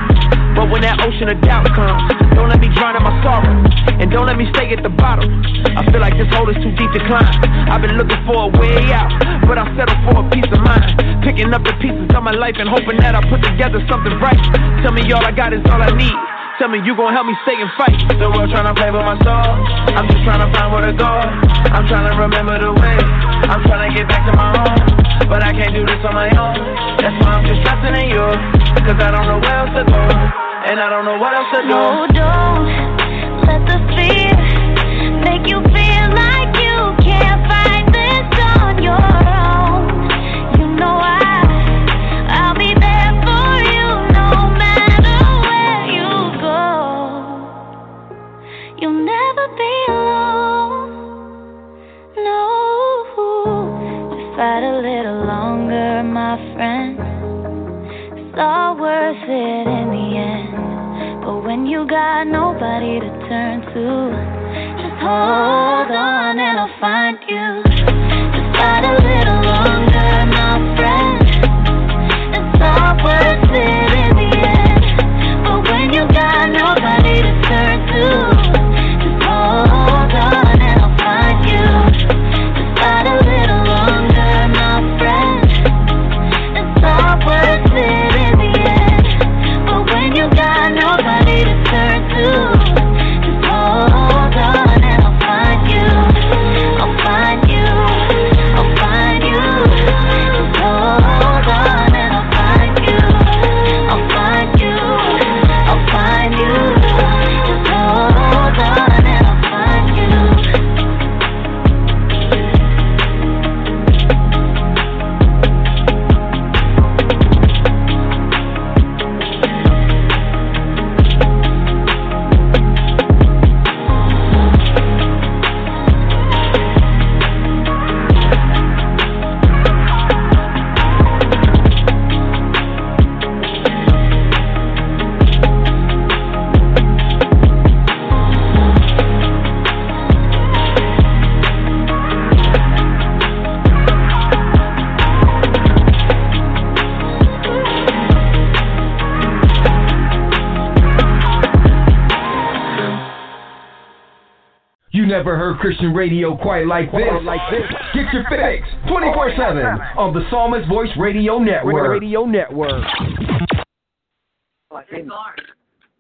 But when that ocean of doubt comes, don't let me drown in my sorrow. And don't let me stay at the bottom. I feel like this hole is too deep to climb. I've been looking for a way out, but I settled for a peace of mind. Picking up the pieces of my life and hoping that I put together something right. Tell me all I got is all I need. Tell me you gon' help me stay and fight. The world tryna play with my soul. I'm just tryna find where to go. I'm tryna remember the way. I'm tryna get back to my home. But I can't do this on my own. That's why I'm just trusting in you. Cause I don't know where else to go. And I don't know what else to do. No, don't let the fear make you feel like you can't fight this on your own. You know I'll be there. Fight a little longer, my friend. It's all worth it in the end. But when you got nobody to turn to, just hold on and I'll find you. Just fight a little longer, my friend. It's all worth it in the end. But when you got nobody to turn to, just hold on and I'll find you. Just fight a little longer. Never heard Christian radio quite like this. Get your fix 24/7 on the Psalmist Voice Radio Network.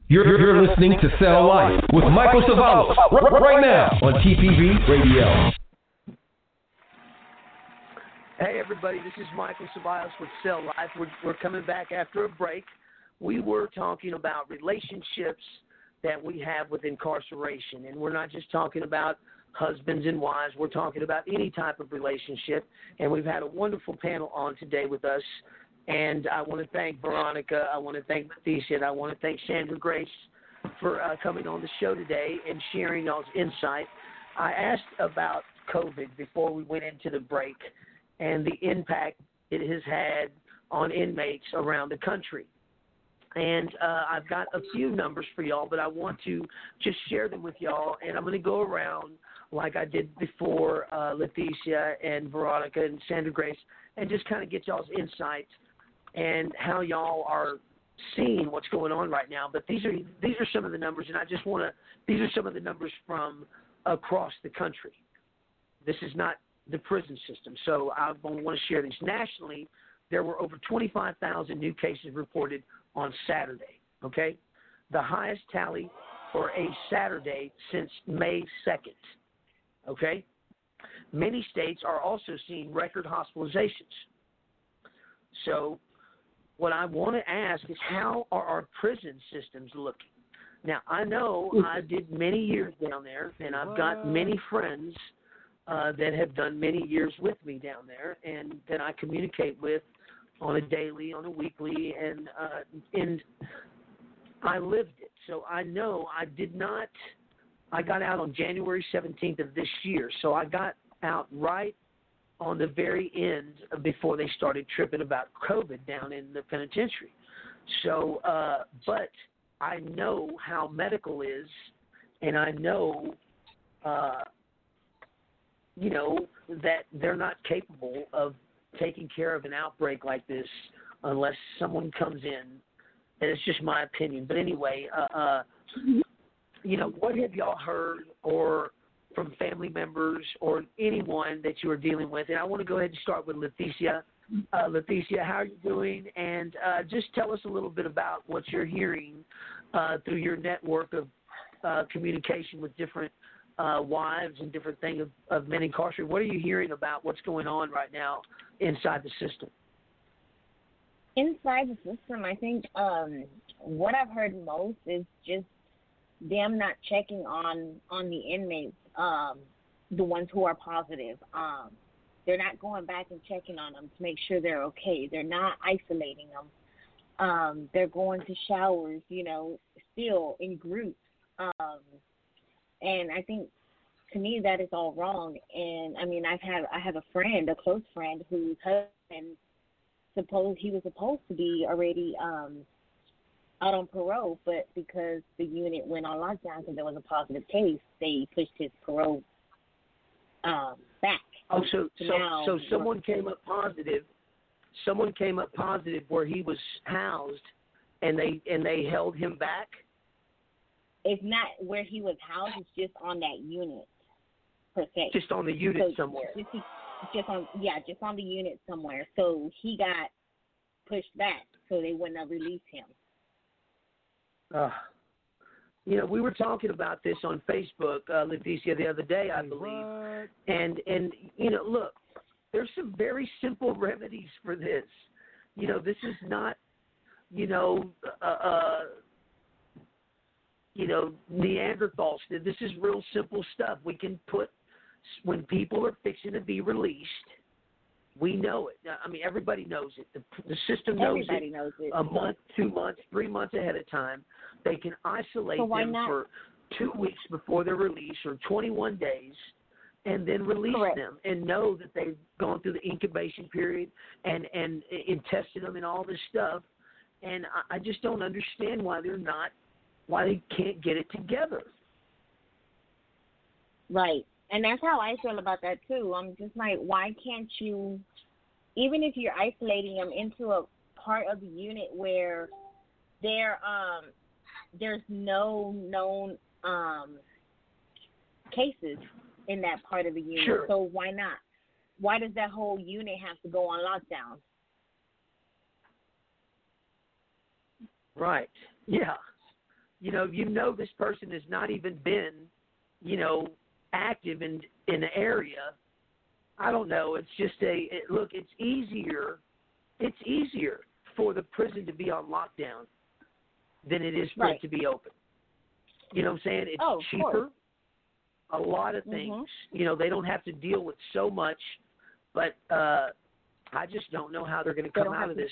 You're listening to Cell Life with Michael Cevallos right now on TPV Radio. Hey everybody, this is Michael Cevallos with Cell Life. We're coming back after a break. We were talking about relationships that we have with incarceration. And we're not just talking about husbands and wives. We're talking about any type of relationship. And we've had a wonderful panel on today with us. And I want to thank Veronica. I want to thank Leticia. And I want to thank Sandra Grace for coming on the show today and sharing those insights. I asked about COVID before we went into the break and the impact it has had on inmates around the country. And I've got a few numbers for y'all, but I want to just share them with y'all. And I'm going to go around like I did before, Leticia and Veronica and Sandra Grace, and just kind of get y'all's insights and how y'all are seeing what's going on right now. But these are some of the numbers, and I just want to – these are some of the numbers from across the country. This is not the prison system, so I want to share these. Nationally, there were over 25,000 new cases reported on Saturday, okay? The highest tally for a Saturday since May 2nd, okay? Many states are also seeing record hospitalizations. So what I want to ask is, how are our prison systems looking? Now, I know I did many years down there, and I've got many friends that have done many years with me down there and that I communicate with on a daily, on a weekly, and I lived it. So I know I got out on January 17th of this year, so I got out right on the very end before they started tripping about COVID down in the penitentiary. So, but I know how medical is, and I know, you know, that they're not capable of taking care of an outbreak like this unless someone comes in. And it's just my opinion. But anyway, you know, what have y'all heard or from family members or anyone that you are dealing with? And I want to go ahead and start with Leticia. Leticia, how are you doing? And just tell us a little bit about what you're hearing through your network of communication with different wives and different things of men incarcerated. What are you hearing about what's going on right now inside the system? Inside the system, I think what I've heard most is just them not checking on the inmates, the ones who are positive. They're not going back and checking on them to make sure they're okay. They're not isolating them. They're going to showers, you know, still in groups. And I think, to me, that is all wrong. And, I mean, I have a friend, a close friend, whose husband, he was supposed to be already out on parole, but because the unit went on lockdown because there was a positive case, they pushed his parole back. Oh, so someone came up positive. Someone came up positive where he was housed, and they held him back? It's not where he was housed. It's just on that unit, per se. Just on the unit somewhere. Just on the unit somewhere. So he got pushed back, so they wouldn't have released him. You know, we were talking about this on Facebook, Leticia, the other day, I believe. And you know, look, there's some very simple remedies for this. You know, this is not, Neanderthals did. This is real simple stuff. We can put, when people are fixing to be released, we know it. I mean, everybody knows it. The system knows everybody it. Knows it. A month, 2 months, 3 months ahead of time. They can isolate them for 2 weeks before they're released, or 21 days, and then release them and know that they've gone through the incubation period and tested them and all this stuff. And I just don't understand why they're not. Why they can't get it together. Right. And that's how I feel about that, too. I'm just like, why can't you, even if you're isolating them into a part of the unit where there's no known cases in that part of the unit. Sure. So why not? Why does that whole unit have to go on lockdown? Right. Yeah. You know this person has not even been, active in the area. I don't know. It's just it's easier for the prison to be on lockdown than it is for it to be open. You know what I'm saying? It's cheaper. Course. A lot of things. Mm-hmm. You know, they don't have to deal with so much, but I just don't know how they're going to come out of this.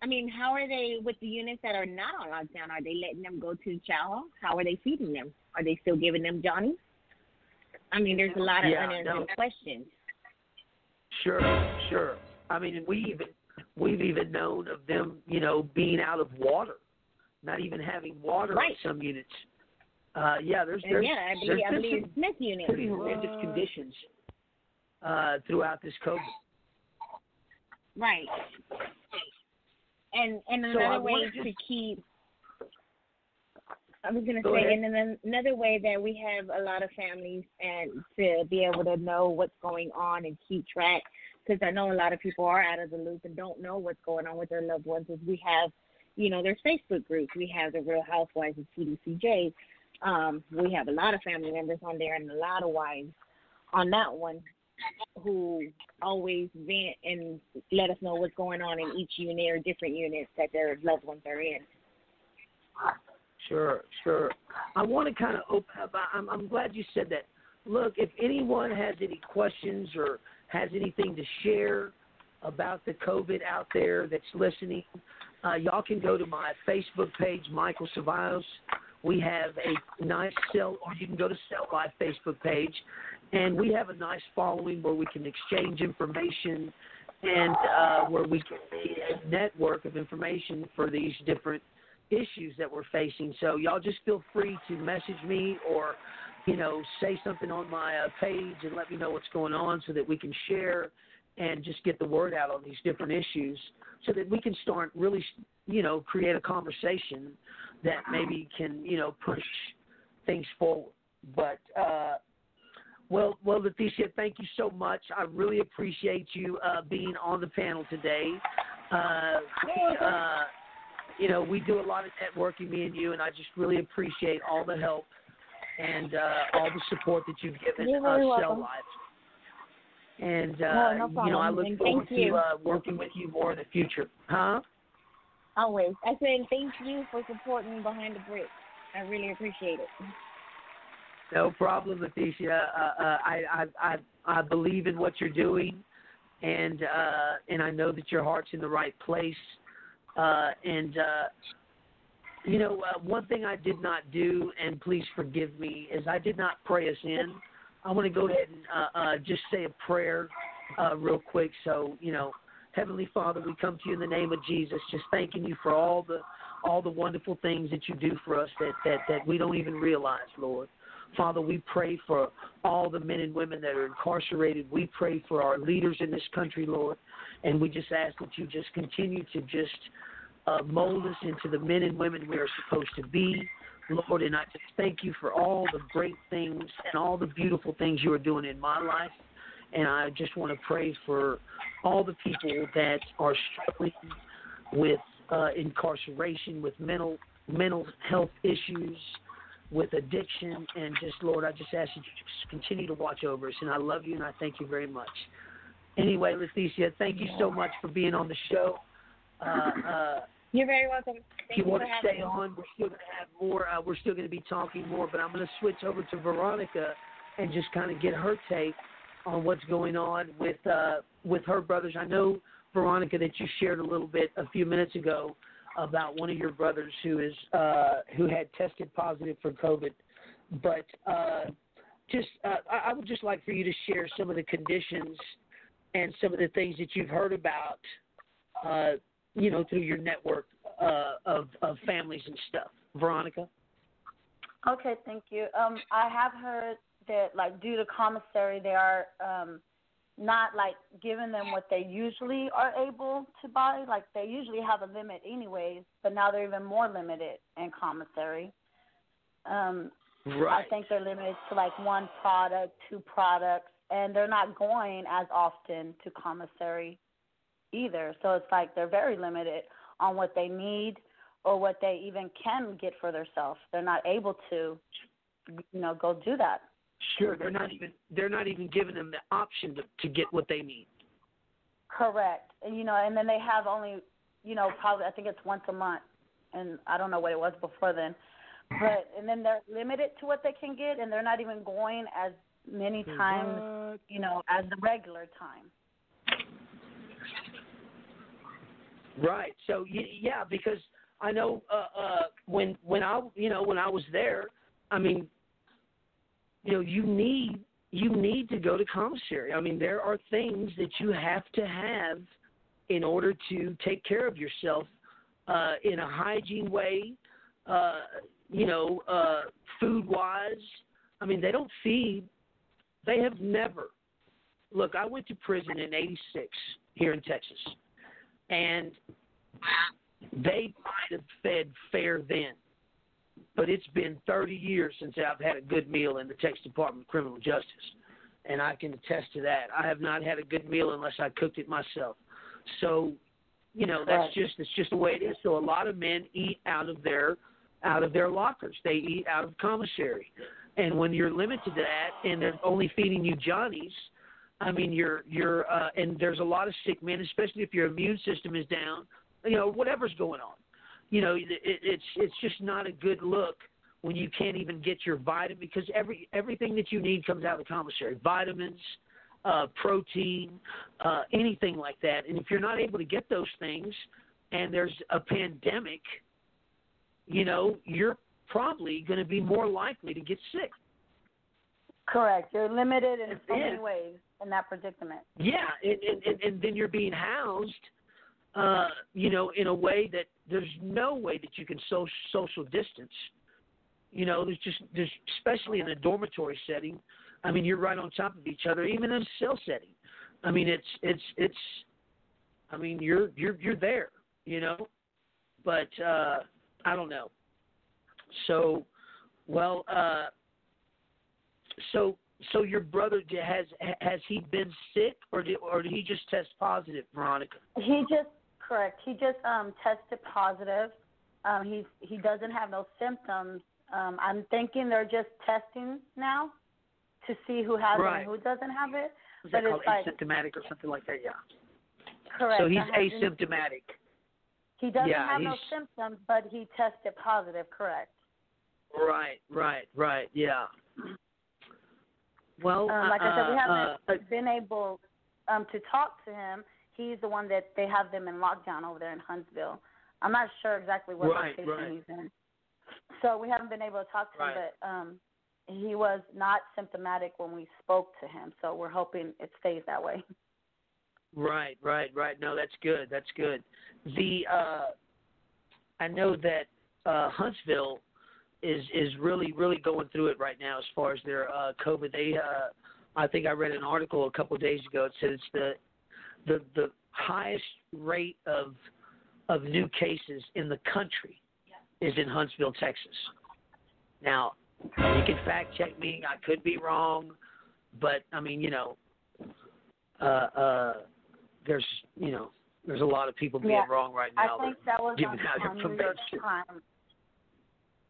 I mean, how are they with the units that are not on lockdown? Are they letting them go to chow hall? How are they feeding them? Are they still giving them Johnny? I mean, there's a lot of unanswered questions. Sure. I mean, we've even known of them, you know, being out of water, not even having water in some units. I believe it's Smith unit. Pretty horrendous conditions throughout this COVID. Right. And another way to keep. I was going to say, and then another way that we have a lot of families and to be able to know what's going on and keep track, because I know a lot of people are out of the loop and don't know what's going on with their loved ones, is we have, you know, there's Facebook groups. We have the Real Housewives of TDCJ. We have a lot of family members on there and a lot of wives on that one who always vent and let us know what's going on in each unit or different units that their loved ones are in. Sure. I want to kind of open up. I'm glad you said that. Look, if anyone has any questions or has anything to share about the COVID out there that's listening, y'all can go to my Facebook page, Michael Cevallos. We have a nice or you can go to Cell Life Facebook page, and we have a nice following where we can exchange information and where we can create a network of information for these different issues that we're facing. So y'all just feel free to message me or, you know, say something on my page and let me know what's going on so that we can share and just get the word out on these different issues so that we can start really, you know, create a conversation that maybe can, you know, push things forward. But, well, Leticia, thank you so much. I really appreciate you being on the panel today. You know, we do a lot of networking, me and you, and I just really appreciate all the help and all the support that you've given Cell Life. And, no you know, I look and forward to working with you more in the future. Huh? Always. I said thank you for supporting Behind the Bricks. I really appreciate it. No problem, Leticia. I believe in what you're doing, and I know that your heart's in the right place. You know, one thing I did not do, and please forgive me, is I did not pray us in. I want to go ahead and just say a prayer real quick. So, you know, Heavenly Father, we come to you in the name of Jesus, just thanking you for all the wonderful things that you do for us that we don't even realize, Lord. Father, we pray for all the men and women that are incarcerated. We pray for our leaders in this country, Lord. And we just ask that you just continue to just mold us into the men and women we are supposed to be, Lord. And I just thank you for all the great things and all the beautiful things you are doing in my life. And I just want to pray for all the people that are struggling with incarceration, with mental health issues, with addiction, and just, Lord, I just ask that you just continue to watch over us, and I love you, and I thank you very much. Anyway, Leticia, thank you so much for being on the show. You're very welcome. Thank you. If you want to stay on, we're still going to have more. We're still going to be talking more, but I'm going to switch over to Veronica and just kind of get her take on what's going on with her brothers. I know, Veronica, that you shared a little bit a few minutes ago about one of your brothers who had tested positive for COVID, but I would just like for you to share some of the conditions and some of the things that you've heard about, you know, through your network of families and stuff. Veronica. Okay, thank you. I have heard that, like, due to commissary, they are not, like, giving them what they usually are able to buy. Like, they usually have a limit anyways, but now they're even more limited in commissary. Right. I think they're limited to, like, one product, two products, and they're not going as often to commissary either. So it's like they're very limited on what they need or what they even can get for themselves. They're not able to, you know, go do that. Sure, they're not even giving them the option to get what they need. Correct. And, you know, and then they have only, you know, probably I think it's once a month and I don't know what it was before then. But and then they're limited to what they can get, and they're not even going as many times, you know, as the regular time. Right. So yeah, because I know when I was there, I mean, you know, you need to go to commissary. I mean, there are things that you have to have in order to take care of yourself in a hygiene way. Food-wise. I mean, they don't feed. They have never. Look, I went to prison in 86 here in Texas, and they might have fed fair then, but it's been 30 years since I've had a good meal in the Texas Department of Criminal Justice, and I can attest to that. I have not had a good meal unless I cooked it myself. So, you know, that's just the way it is. So a lot of men eat out of their lockers. They eat out of commissary. And when you're limited to that and they're only feeding you Johnnies, I mean, you're and there's a lot of sick men, especially if your immune system is down, you know, whatever's going on. You know, it's just not a good look when you can't even get your vitamin, because everything that you need comes out of the commissary. Vitamins, protein, anything like that. And if you're not able to get those things and there's a pandemic, you know, you're probably going to be more likely to get sick. Correct. You're limited in so many ways in that predicament. Yeah, and then you're being housed, you know, in a way that there's no way that you can social distance. You know, there's especially in a dormitory setting. I mean, you're right on top of each other, even in a cell setting. I mean, I mean, you're there, you know, but I don't know. So, well, so your brother has he been sick, or did he just test positive, Veronica? He just tested positive. He doesn't have no symptoms. I'm thinking they're just testing now to see who has it and who doesn't have it. Is that called asymptomatic or something like that? Yeah. Correct. So he's asymptomatic. He doesn't have no symptoms, but he tested positive, correct? Right, yeah. Well, like I said, we haven't been able to talk to him. He's the one that they have them in lockdown over there in Huntsville. I'm not sure exactly what location he's in. So we haven't been able to talk to him, but he was not symptomatic when we spoke to him, so we're hoping it stays that way. Right. No, that's good. I know that Huntsville is really, really going through it right now as far as their COVID. They I think I read an article a couple of days ago. It said it's the highest rate of new cases in the country is in Huntsville, Texas. Now, you can fact check me. I could be wrong, but I mean, you know, there's a lot of people being wrong right now. I think that was giving out information. New York Times.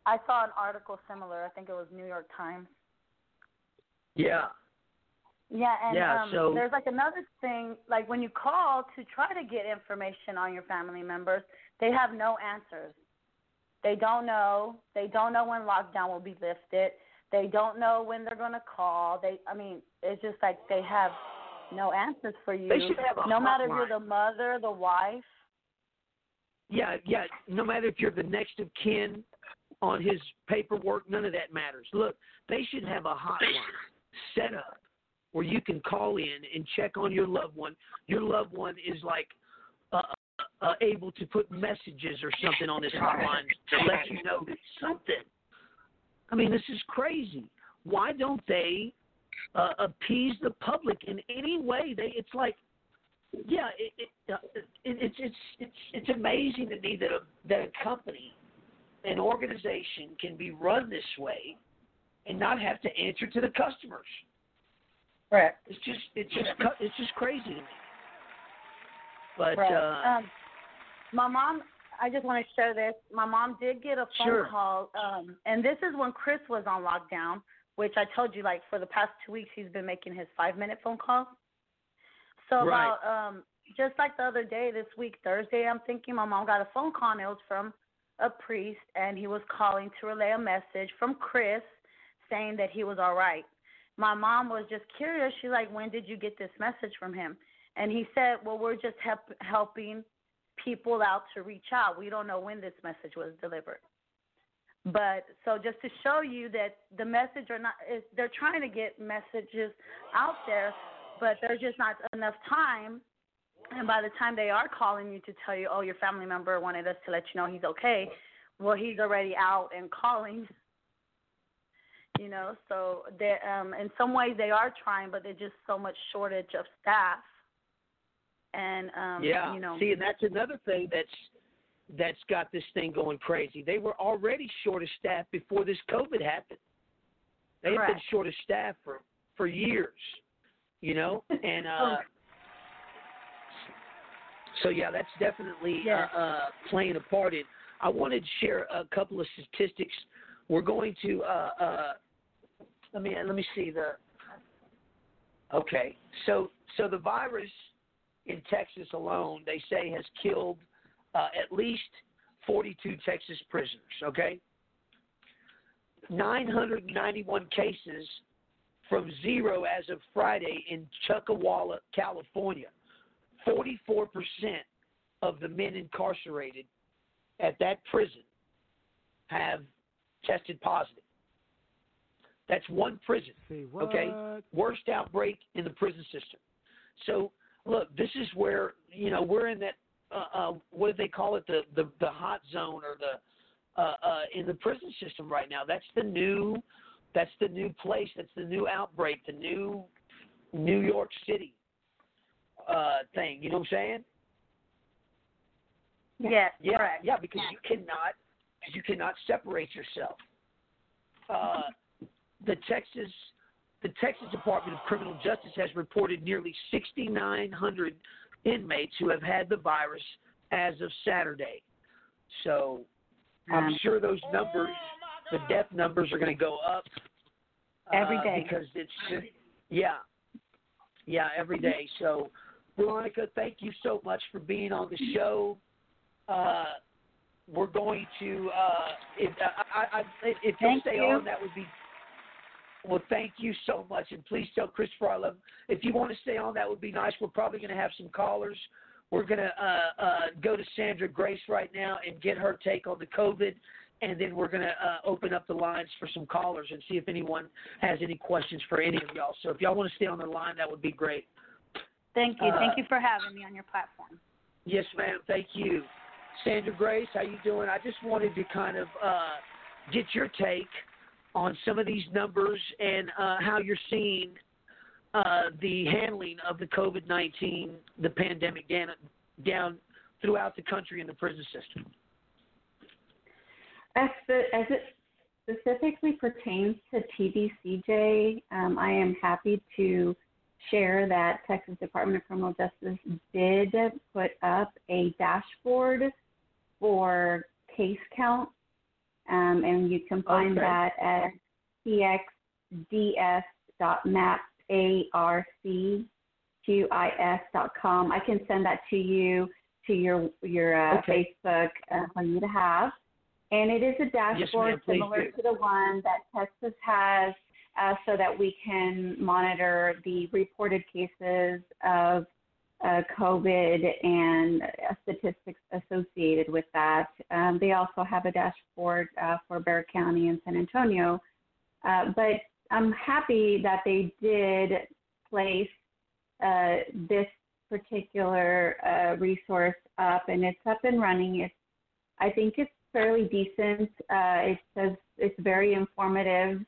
I saw an article similar. I think it was New York Times. Yeah. Yeah, and so, there's like another thing, like when you call to try to get information on your family members, they have no answers. They don't know. They don't know when lockdown will be lifted. They don't know when they're going to call. It's just like they have no answers for you. They should have a no matter if you're the mother, the wife. Yeah. No matter if you're the next of kin on his paperwork, none of that matters. Look, they should have a hotline set up where you can call in and check on your loved one. Your loved one is like able to put messages or something on this hotline to let you know something. I mean, this is crazy. Why don't they appease the public in any way? It's amazing to me that a company, an organization, can be run this way and not have to answer to the customers. Right. It's just crazy to me. But my mom, I just want to share this. My mom did get a phone call, and this is when Chris was on lockdown, which I told you, like, for the past 2 weeks, he's been making his 5-minute phone calls. So about just like the other day, this week, Thursday, I'm thinking my mom got a phone call, and it was from a priest, and he was calling to relay a message from Chris saying that he was all right. My mom was just curious. She's like, when did you get this message from him? And he said, well, we're just helping people out to reach out. We don't know when this message was delivered. But so just to show you that the message or not, they're trying to get messages out there, but there's just not enough time. And by the time they are calling you to tell you, oh, your family member wanted us to let you know he's okay, well, he's already out and calling, you know. So in some ways they are trying, but there's just so much shortage of staff. And, yeah, you know. See, and that's another thing that's got this thing going crazy. They were already short of staff before this COVID happened. They've been short of staff for years, you know. And so, yeah, that's definitely playing a part in. I wanted to share a couple of statistics. We're going to let me see the – okay. So the virus in Texas alone, they say, has killed at least 42 Texas prisoners, okay? 991 cases from zero as of Friday in Chuckwalla, California. 44% of the men incarcerated at that prison have tested positive. That's one prison, okay? Worst outbreak in the prison system. So, look, this is where, you know, we're in that, what do they call it, the hot zone or the in the prison system right now. That's the new place. That's the new outbreak, the new New York City thing. You know what I'm saying? Yes, yeah, correct. Yeah, because you cannot separate yourself. The Texas Department of Criminal Justice has reported nearly 6,900 inmates who have had the virus as of Saturday. So I'm sure those numbers, the death numbers, are going to go up every day because it's every day. So Veronica, thank you so much for being on the show. We're going to if you'll stay on, that would be. Well, thank you so much, and please tell Christopher I love him. If you want to stay on, that would be nice. We're probably going to have some callers. We're going to go to Sandra Grace right now and get her take on the COVID, and then we're going to open up the lines for some callers and see if anyone has any questions for any of y'all. So if y'all want to stay on the line, that would be great. Thank you. Thank you for having me on your platform. Yes, ma'am. Thank you. Sandra Grace, how you doing? I just wanted to kind of get your take on some of these numbers and how you're seeing the handling of the COVID-19, the pandemic down throughout the country and the prison system. As it specifically pertains to TDCJ, I am happy to share that Texas Department of Criminal Justice did put up a dashboard for case count. And you can find that at txds.maparquis.com. I can send that to you, to your Facebook for you to have. And it is a dashboard similar to the one that Texas has so that we can monitor the reported cases of COVID and statistics associated with that. They also have a dashboard for Bexar County and San Antonio. But I'm happy that they did place this particular resource up, and it's up and running. I think it's fairly decent. It says it's very informative.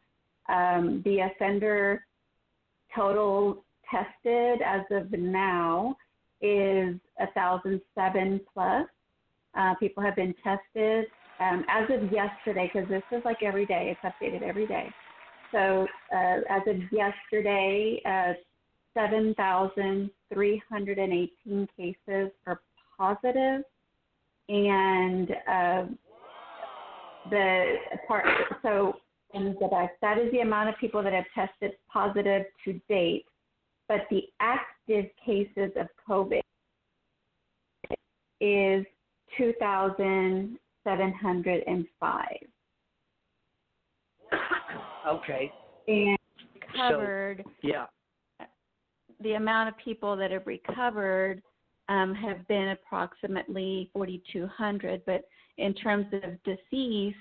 The offender total tested as of now is 1,007 plus. People have been tested as of yesterday, because this is like every day. It's updated every day. So as of yesterday, 7,318 cases are positive. And that is the amount of people that have tested positive to date. But the active cases of COVID is 2,000 705. Okay. And recovered. So, yeah. The amount of people that have recovered have been approximately 4,200, but in terms of deceased,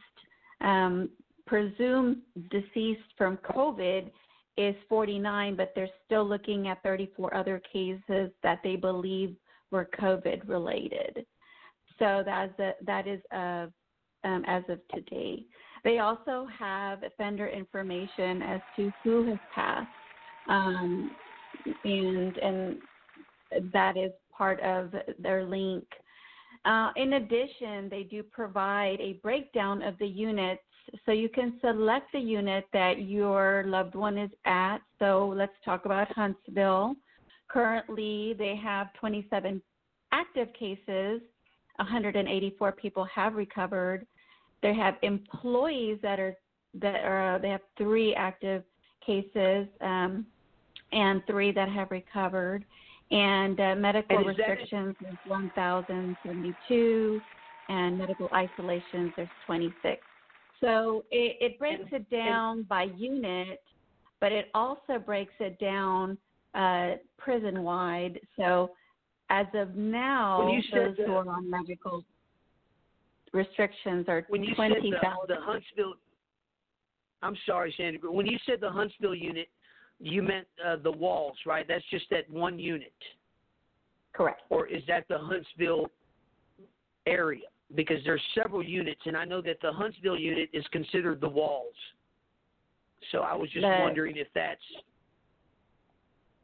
presumed deceased from COVID is 49, but they're still looking at 34 other cases that they believe were COVID-related. So that is as of today. They also have offender information as to who has passed, and that is part of their link. In addition, they do provide a breakdown of the units, so you can select the unit that your loved one is at. So let's talk about Huntsville. Currently, they have 27 active cases. 184 people have recovered. They have employees that are they have 3 active cases and 3 that have recovered. And medical restrictions is 1,072, and medical isolations there's 26. So it breaks it down by unit, but it also breaks it down prison-wide. So as of now, those who are on medical restrictions are 20,000. I'm sorry, Sandra. When you said the Huntsville unit, you meant the walls, right? That's just that one unit. Correct. Or is that the Huntsville area? Because there's several units, and I know that the Huntsville unit is considered the walls. So I was just wondering if that's...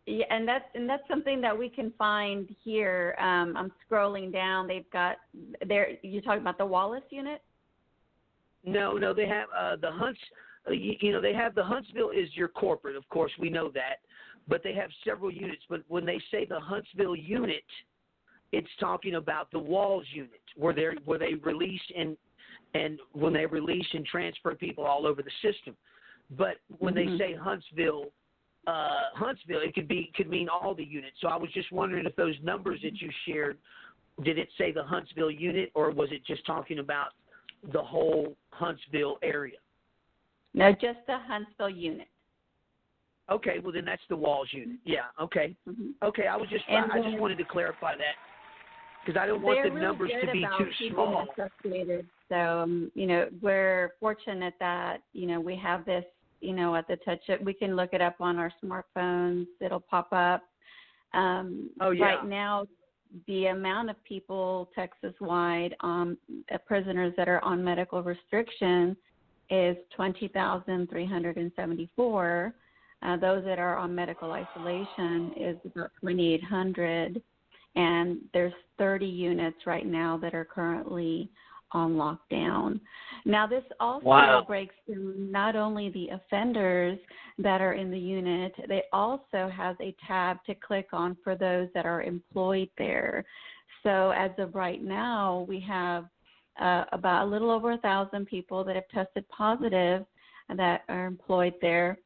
Yeah, and that's something that we can find here. I'm scrolling down. They've got... You're talking about the Wallace unit? No, they have the Huntsville... they have the Huntsville is your corporate, of course, we know that, but they have several units. But when they say the Huntsville unit, it's talking about the Walls unit, where they release and when they release and transfer people all over the system. But when they say Huntsville, it could mean all the units. So I was just wondering if those numbers that you shared, did it say the Huntsville unit, or was it just talking about the whole Huntsville area? No, just the Huntsville unit. Okay, well, then that's the Walls unit. Yeah, okay. Mm-hmm. Okay, I just wanted to clarify that because I don't want the numbers to be too small. So, we're fortunate that, we have this, at the touch of, we can look it up on our smartphones. It'll pop up. Right now, the amount of people Texas-wide, prisoners that are on medical restriction is 20,374. Those that are on medical isolation is about 2,800. And there's 30 units right now that are currently on lockdown. Now, this also breaks down not only the offenders that are in the unit, they also has a tab to click on for those that are employed there. So as of right now, we have about a little over 1,000 people that have tested positive that are employed there,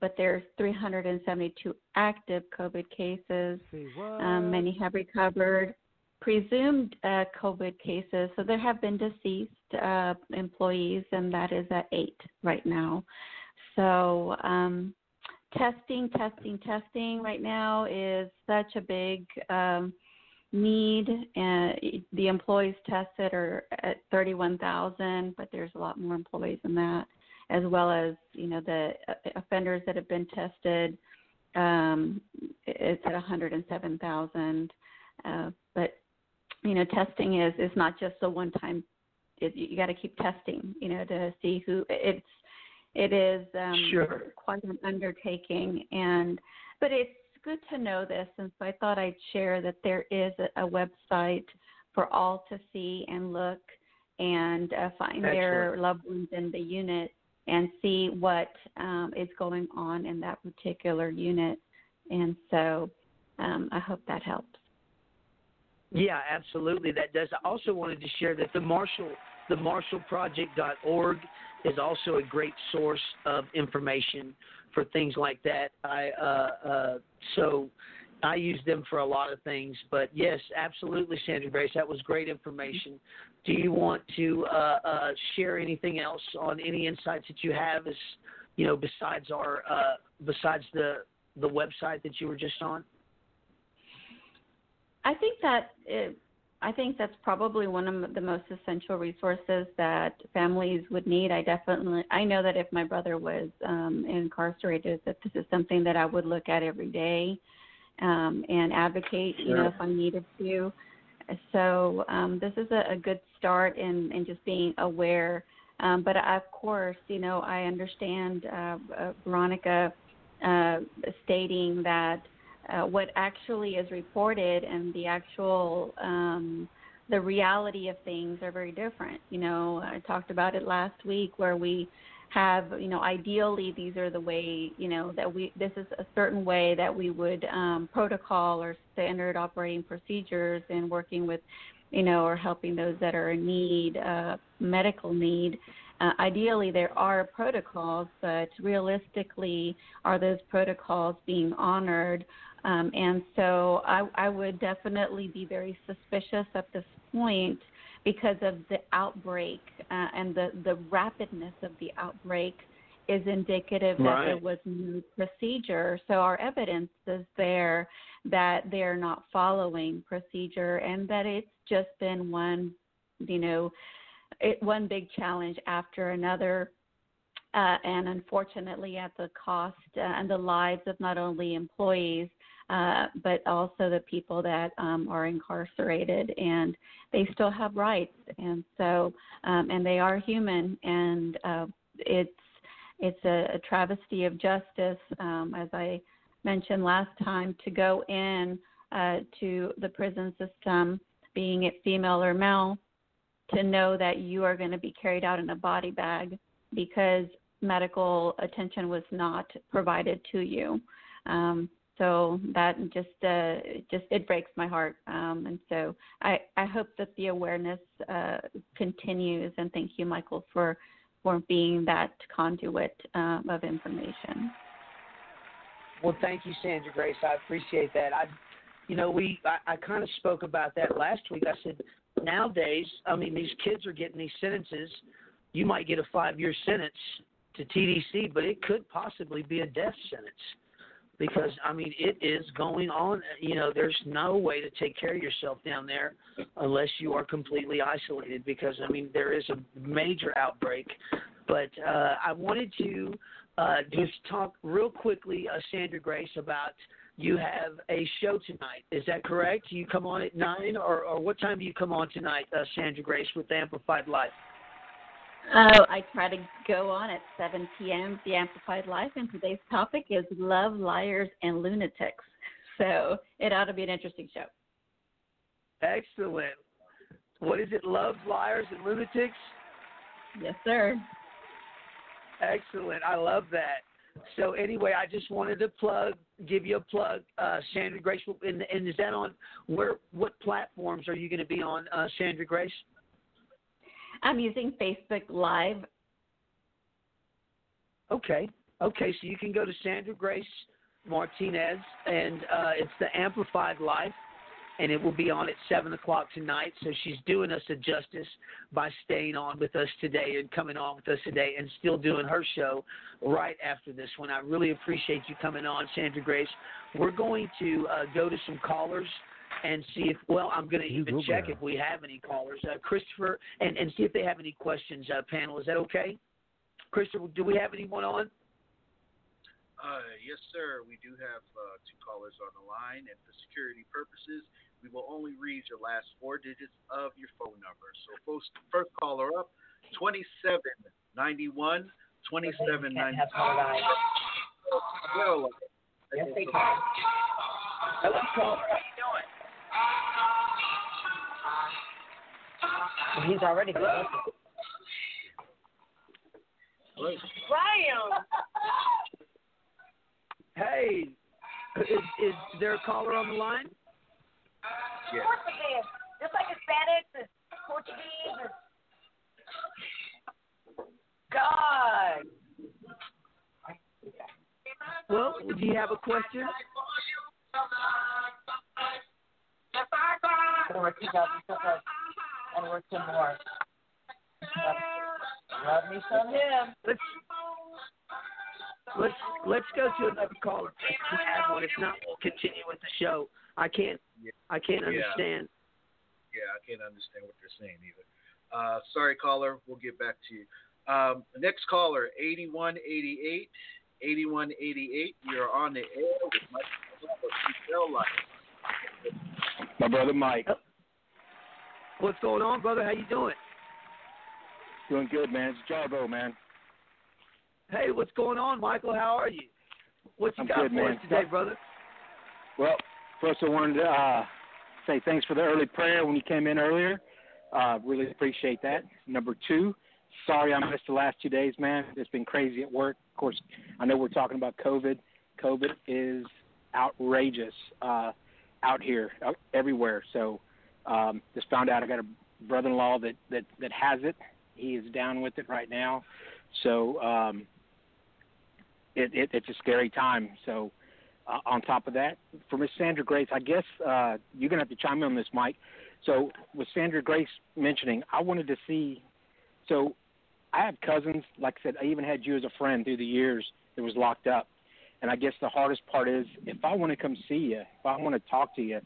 but there's 372 active COVID cases. Many have recovered, presumed COVID cases. So there have been deceased employees, and that is at 8 right now. So testing right now is such a big need. The employees tested are at 31,000, but there's a lot more employees than that, as well as, the offenders that have been tested, it's at 107,000. But, testing is not just a one-time, you got to keep testing, to see who it is quite an undertaking. But it's good to know this, and so I thought I'd share that there is a website for all to see and look and find their loved ones in the unit and see what is going on in that particular unit. And so I hope that helps. Yeah, absolutely, that does. I also wanted to share that the marshallproject.org is also a great source of information for things like that. So I use them for a lot of things. But, yes, absolutely, Sandra Grace, that was great information. Do you want to share anything else on any insights that you have, as, you know, besides our besides the website that you were just on? I think that that's probably one of the most essential resources that families would need. I know that if my brother was incarcerated, that this is something that I would look at every day and advocate, you know, if I needed to. So this is a good start in just being aware. But of course, you know, I understand Veronica stating that what actually is reported and the actual the reality of things are very different. You know, I talked about it last week where we have, you know, ideally these are the way, you know, that we, this is a certain way that we would protocol or standard operating procedures in working with, you know, or helping those that are in need, medical need. Ideally, there are protocols, but realistically, are those protocols being honored? And so I would definitely be very suspicious at this point because of the outbreak and the rapidness of the outbreak is indicative that there was no procedure. So our evidence is there that they're not following procedure and that it's just been one, you know, one big challenge after another, and unfortunately at the cost and the lives of not only employees, but also the people that are incarcerated, and they still have rights. And so, and they are human, and it's a travesty of justice, as I mentioned last time, to go in to the prison system, being it female or male, to know that you are going to be carried out in a body bag because medical attention was not provided to you. So that just it breaks my heart. And so I hope that the awareness continues. And thank you, Michael, for being that conduit of information. Well, thank you, Sandra Grace. I appreciate that. I kind of spoke about that last week. I said, nowadays, I mean, these kids are getting these sentences. You might get a 5-year sentence to TDC, but it could possibly be a death sentence because, I mean, it is going on. You know, there's no way to take care of yourself down there unless you are completely isolated because, I mean, there is a major outbreak. But I wanted to just talk real quickly, Sandra Grace, about you have a show tonight. Is that correct? You come on at 9, or what time do you come on tonight, Sandra Grace, with Amplified Life? Oh, I try to go on at 7 p.m., The Amplified Life, and today's topic is Love, Liars, and Lunatics. So it ought to be an interesting show. Excellent. What is it, Love, Liars, and Lunatics? Yes, sir. Excellent. I love that. So anyway, I just wanted to give you a plug, Sandra Grace. And is that on what platforms are you going to be on, Sandra Grace? I'm using Facebook Live. Okay. So you can go to Sandra Grace Martinez, and it's the Amplified Life, and it will be on at 7 o'clock tonight. So she's doing us a justice by staying on with us today and coming on with us today and still doing her show right after this one. I really appreciate you coming on, Sandra Grace. We're going to go to some callers and see if, I'm going to even check if we have any callers. Christopher, and see if they have any questions, panel. Is that okay? Christopher, do we have anyone on? Yes, sir. We do have two callers on the line, and for security purposes, we will only read your last 4 digits of your phone number. So first caller up, 2791, 2791. Hello, caller. How you doing? He's already been listening. Hello. Ryan. Hey, is there a caller on the line? Yes. Portuguese, just like Hispanics, it's Portuguese. God. Well, do you have a question? there were 2,000 cookouts, and we're 10 more. Love me some him. Let's go to another caller. If not, we'll continue with the show. I can't understand. Yeah, I can't understand what they're saying either. Sorry, caller. We'll get back to you. Next caller, 8188. 8188. You're on the air with Michael Life. My brother Mike. What's going on, brother? How you doing? Doing good, man. It's Jarbo, man. Hey, what's going on, Michael? How are you? What you got for us today, brother? Well, first I wanted to say thanks for the early prayer when you came in earlier. Really appreciate that. Number two, sorry I missed the last 2 days, man. It's been crazy at work. Of course, I know we're talking about COVID. COVID is outrageous out here, everywhere. So just found out I got a brother-in-law that has it. He is down with it right now. So it's a scary time. So on top of that, for Miss Sandra Grace, I guess you're going to have to chime in on this, Mike. So with Sandra Grace mentioning, I wanted to see – so I have cousins. Like I said, I even had you as a friend through the years that was locked up. And I guess the hardest part is if I want to come see you, if I want to talk to you,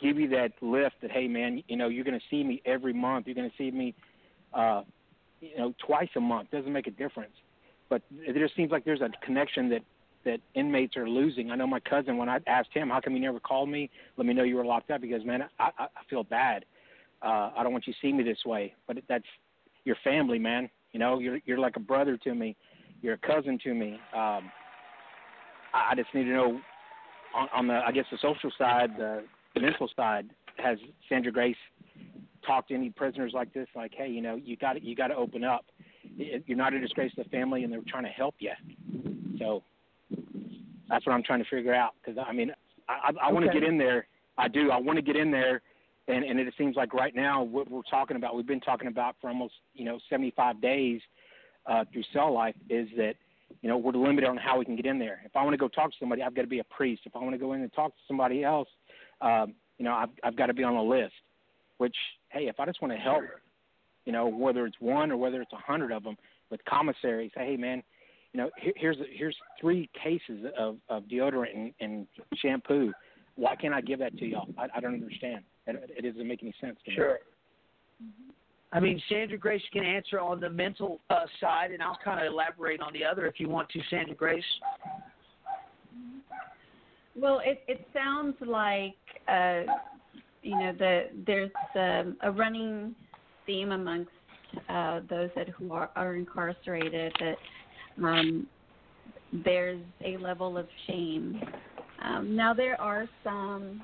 give you that lift that, hey, man, you know, you're going to see me every month. You're going to see me twice a month. Doesn't make a difference. But it just seems like there's a connection that inmates are losing. I know my cousin, when I asked him, how come you never called me, let me know you were locked up, he goes, man, I feel bad. I don't want you to see me this way. But that's your family, man. You know, you're like a brother to me. You're a cousin to me. I just need to know on the, I guess, the social side, the mental side, has Sandra Grace talk to any prisoners like this, like, hey, you know, you got to open up. You're not a disgrace to the family, and they're trying to help you. So that's what I'm trying to figure out, because, I mean, I want to get in there. I do. I want to get in there, and it seems like right now what we're talking about, we've been talking about for almost, 75 days through Cell Life, is that, we're limited on how we can get in there. If I want to go talk to somebody, I've got to be a priest. If I want to go in and talk to somebody else, I've got to be on a list, which, hey, if I just want to help, whether it's one or whether it's 100 of them, with commissary, say, hey, man, here's 3 cases of deodorant and shampoo. Why can't I give that to y'all? I don't understand. It doesn't make any sense to me. Sure. I mean, Sandra Grace can answer on the mental side, and I'll kind of elaborate on the other if you want to, Sandra Grace. Well, it sounds like, there's a running theme amongst those who are incarcerated that there's a level of shame. Now, there are some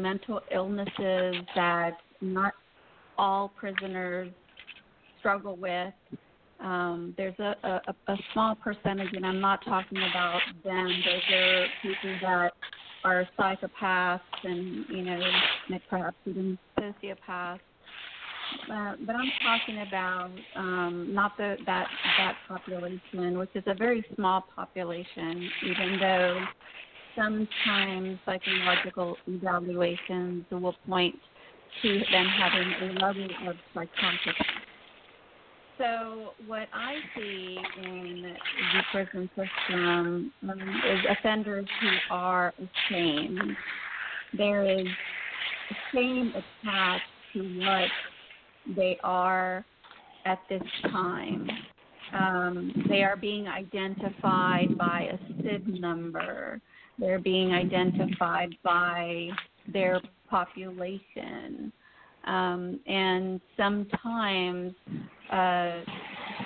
mental illnesses that not all prisoners struggle with. There's a small percentage, and I'm not talking about them. Those are people that are psychopaths and, perhaps even sociopaths. But I'm talking about not that population, which is a very small population, even though sometimes psychological evaluations will point to them having a level of psychosis. So what I see in the prison system is offenders who are ashamed. There is shame attached to what they are at this time. They are being identified by a SID number. They're being identified by their population. And sometimes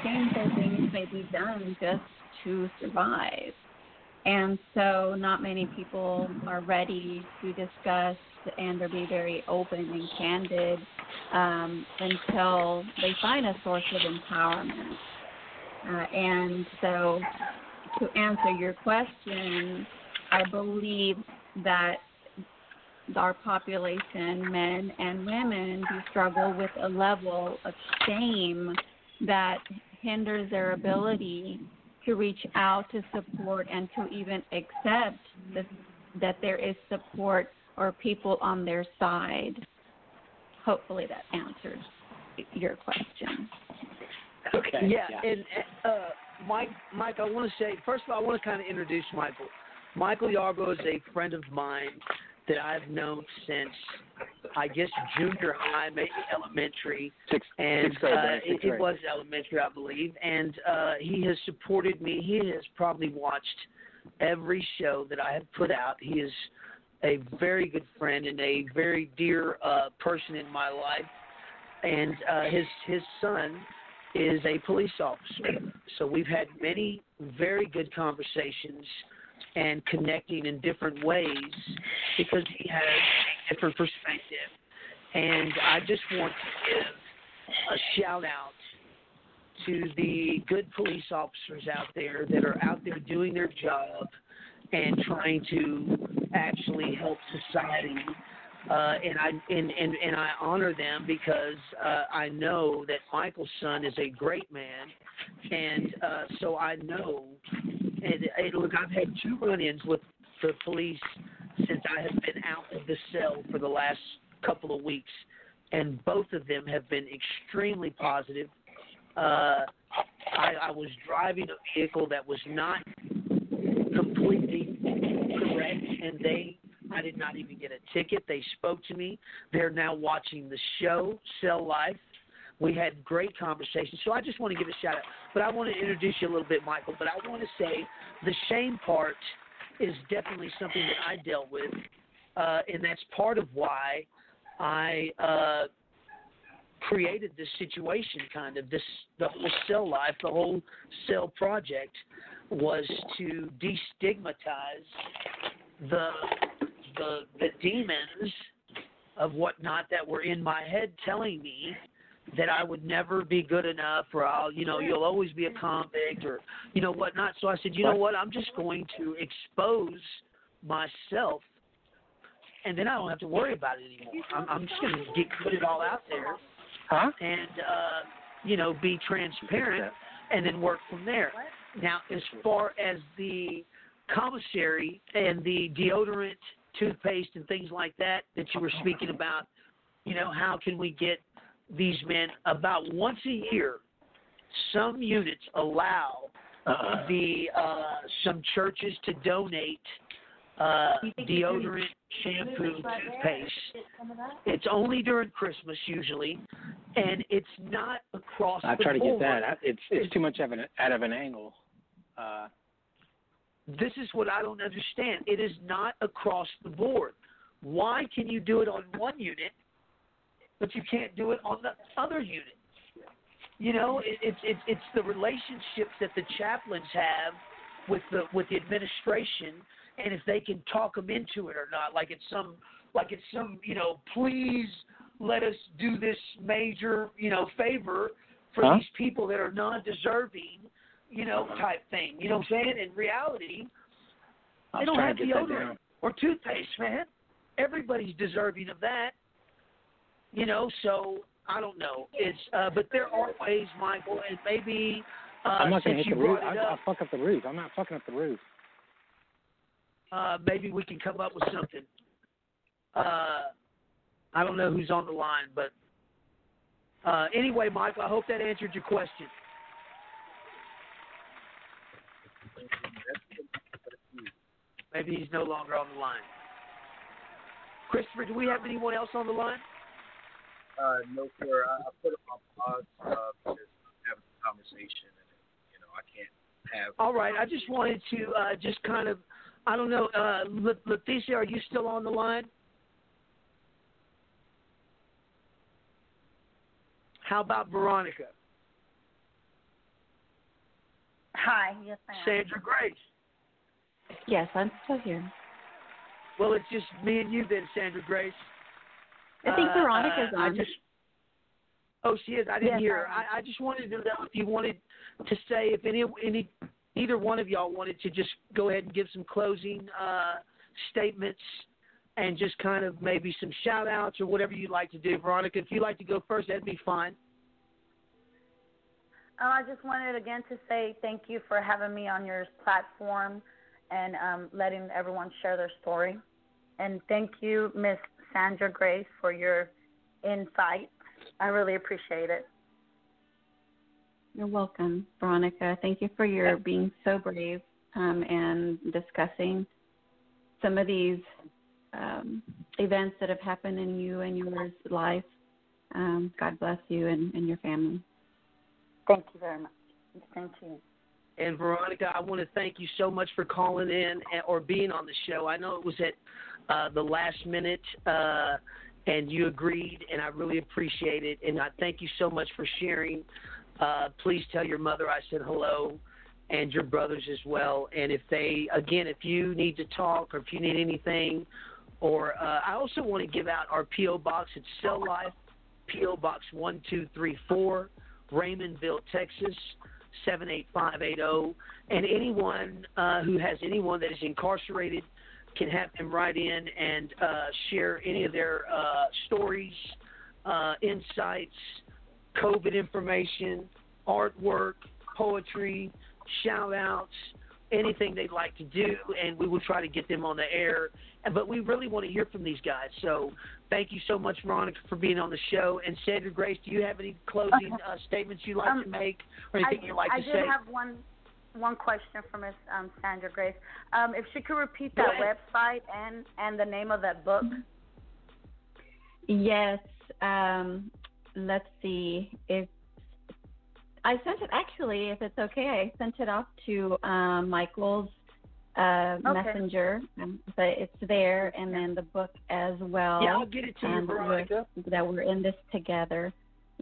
shameful things may be done just to survive. And so not many people are ready to discuss and or be very open and candid until they find a source of empowerment. And so to answer your question, I believe that our population, men and women, who struggle with a level of shame that hinders their ability to reach out to support and to even accept that there is support or people on their side. Hopefully that answers your question. Okay. Yeah. Mike, I want to say, first of all, I want to kind of introduce Michael. Michael Yarbrough is a friend of mine that I've known since, I guess, junior high, maybe elementary. It was elementary, I believe. And he has supported me. He has probably watched every show that I have put out. He is a very good friend and a very dear person in my life. And his son is a police officer. So we've had many very good conversations and connecting in different ways because he has a different perspective. And I just want to give a shout-out to the good police officers out there that are out there doing their job and trying to actually help society. And I honor them because I know that Michael's son is a great man, and so I know. And look, I've had two run-ins with the police since I have been out of the cell for the last couple of weeks, and both of them have been extremely positive. I was driving a vehicle that was not completely correct, and I did not even get a ticket. They spoke to me. They're now watching the show, Cell Life. We had great conversations. So I just want to give a shout-out. But I want to introduce you a little bit, Michael. But I want to say the shame part is definitely something that I dealt with, and that's part of why I created this situation, kind of, the whole Cell Life, the whole Cell project was to destigmatize the demons of whatnot that were in my head telling me that I would never be good enough, or you'll always be a convict, or whatnot. So I said, you know what, I'm just going to expose myself, and then I don't have to worry about it anymore. I'm just going to put it all out there, and be transparent, and then work from there. Now, as far as the commissary and the deodorant, toothpaste, and things like that you were speaking about, how can we get these men? About once a year, some units allow some churches to donate deodorant, shampoo, toothpaste. It's only during Christmas usually, and it's not across the board. I try to get that. It's too much out of an angle. This is what I don't understand. It is not across the board. Why can you do it on one unit, but you can't do it on the other unit? It's the relationships that the chaplains have with the administration, and if they can talk them into it or not. Like it's some please let us do this major favor for these people that are non-deserving, type thing. You know what I'm saying? In reality, they don't have deodorant or toothpaste, man. Everybody's deserving of that. So I don't know. It's but there are ways, Michael, and maybe I'm not going to hit the roof. I'll fuck up the roof. I'm not fucking up the roof. Maybe we can come up with something. I don't know who's on the line, but anyway, Michael, I hope that answered your question. Maybe he's no longer on the line. Christopher, do we have anyone else on the line? No, sir. I put up my blog because I'm having a conversation, and I can't have. All right. I just wanted to just kind of, I don't know, Leticia, are you still on the line? How about Veronica? Hi. Yes, I am. Sandra Grace. Yes, I'm still here. Well, it's just me and you then, Sandra Grace. I think Veronica's on. She is. I didn't hear her. I just wanted to know if you wanted to say if either one of y'all wanted to just go ahead and give some closing statements and just kind of maybe some shout-outs or whatever you'd like to do. Veronica, if you'd like to go first, that'd be fine. I just wanted, again, to say thank you for having me on your platform and letting everyone share their story. And thank you, Ms. Sandra Grace, for your insight. I really appreciate it. You're welcome, Veronica. Thank you for your being so brave and discussing some of these events that have happened in you and yours life. God bless you and your family. Thank you very much. Thank you. And, Veronica, I want to thank you so much for calling in or being on the show. I know it was at the last minute, and you agreed, and I really appreciate it. And I thank you so much for sharing. Please tell your mother I said hello, and your brothers as well. And if they, again, if you need to talk or if you need anything, or I also want to give out our P.O. Box. It's Cell Life, P.O. Box 1234, Raymondville, Texas, 78580. And anyone who has anyone that is incarcerated can have them write in and share any of their stories, insights, COVID information, artwork, poetry, shout-outs, anything they'd like to do, and we will try to get them on the air. But we really want to hear from these guys. So thank you so much, Veronica, for being on the show. And, Sandra Grace, do you have any closing statements you'd like to make or anything you'd like to say? I did have one question for Ms. Sandra Grace. If she could repeat that website and the name of that book. Yes. Let's see. If I sent it, actually, if it's okay, I sent it off to Michael's messenger, but it's there, and then the book as well. Yeah, I'll get it to you, Veronica. That we're in this together.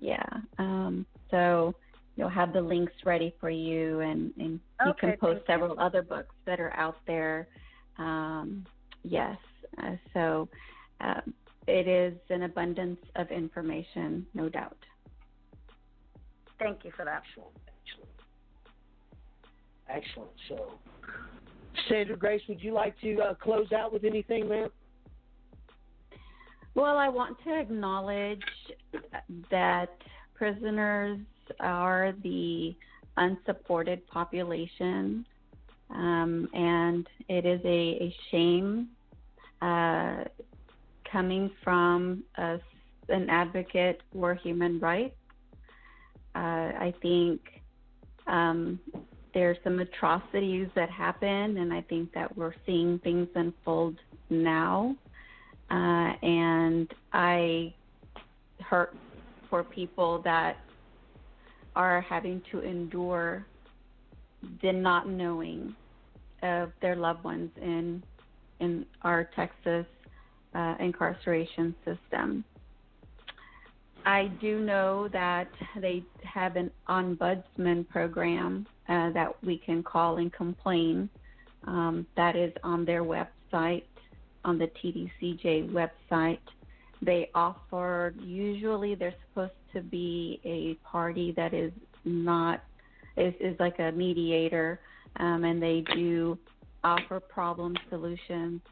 Yeah. So you'll have the links ready for you, and you can post several other books that are out there. Yes. It is an abundance of information, no doubt. Thank you for that. Excellent. So, Sandra Grace, would you like to close out with anything, ma'am? Well, I want to acknowledge that prisoners are the unsupported population, and it is a shame coming from an advocate for human rights. I think there are some atrocities that happen, and I think that we're seeing things unfold now. And I hurt for people that are having to endure the not knowing of their loved ones in our Texas incarceration system. I do know that they have an ombudsman program that we can call and complain. That is on their website, on the TDCJ website. They offer, usually there's supposed to be a party that is not, is like a mediator, and they do offer problem solutions,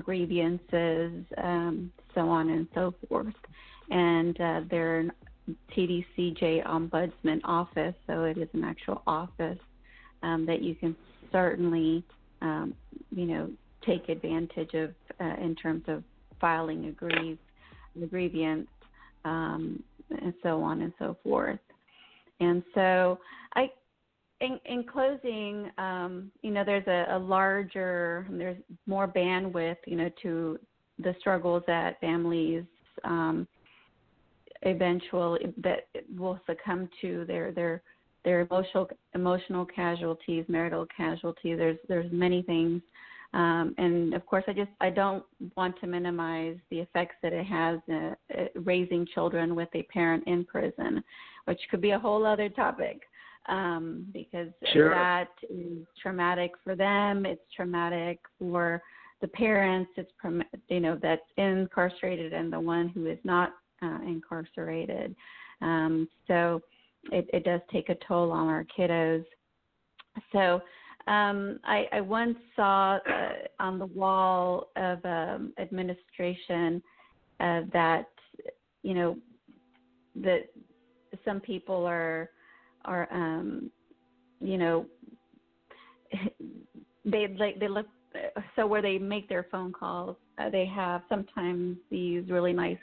grievances, so on and so forth. And they're an TDCJ Ombudsman office, so it is an actual office that you can certainly, take advantage of in terms of filing a grievance, and so on and so forth. And so in closing, there's a larger, there's more bandwidth, to the struggles that families eventually that will succumb to their emotional casualties, marital casualties. There's many things, and of course, I don't want to minimize the effects that it has raising children with a parent in prison, which could be a whole other topic, because that is traumatic for them. It's traumatic for the parents. It's that's incarcerated and the one who is not incarcerated. So it does take a toll on our kiddos. So I once saw on the wall of administration that, that some people are they look so where they make their phone calls, they have sometimes these really nice,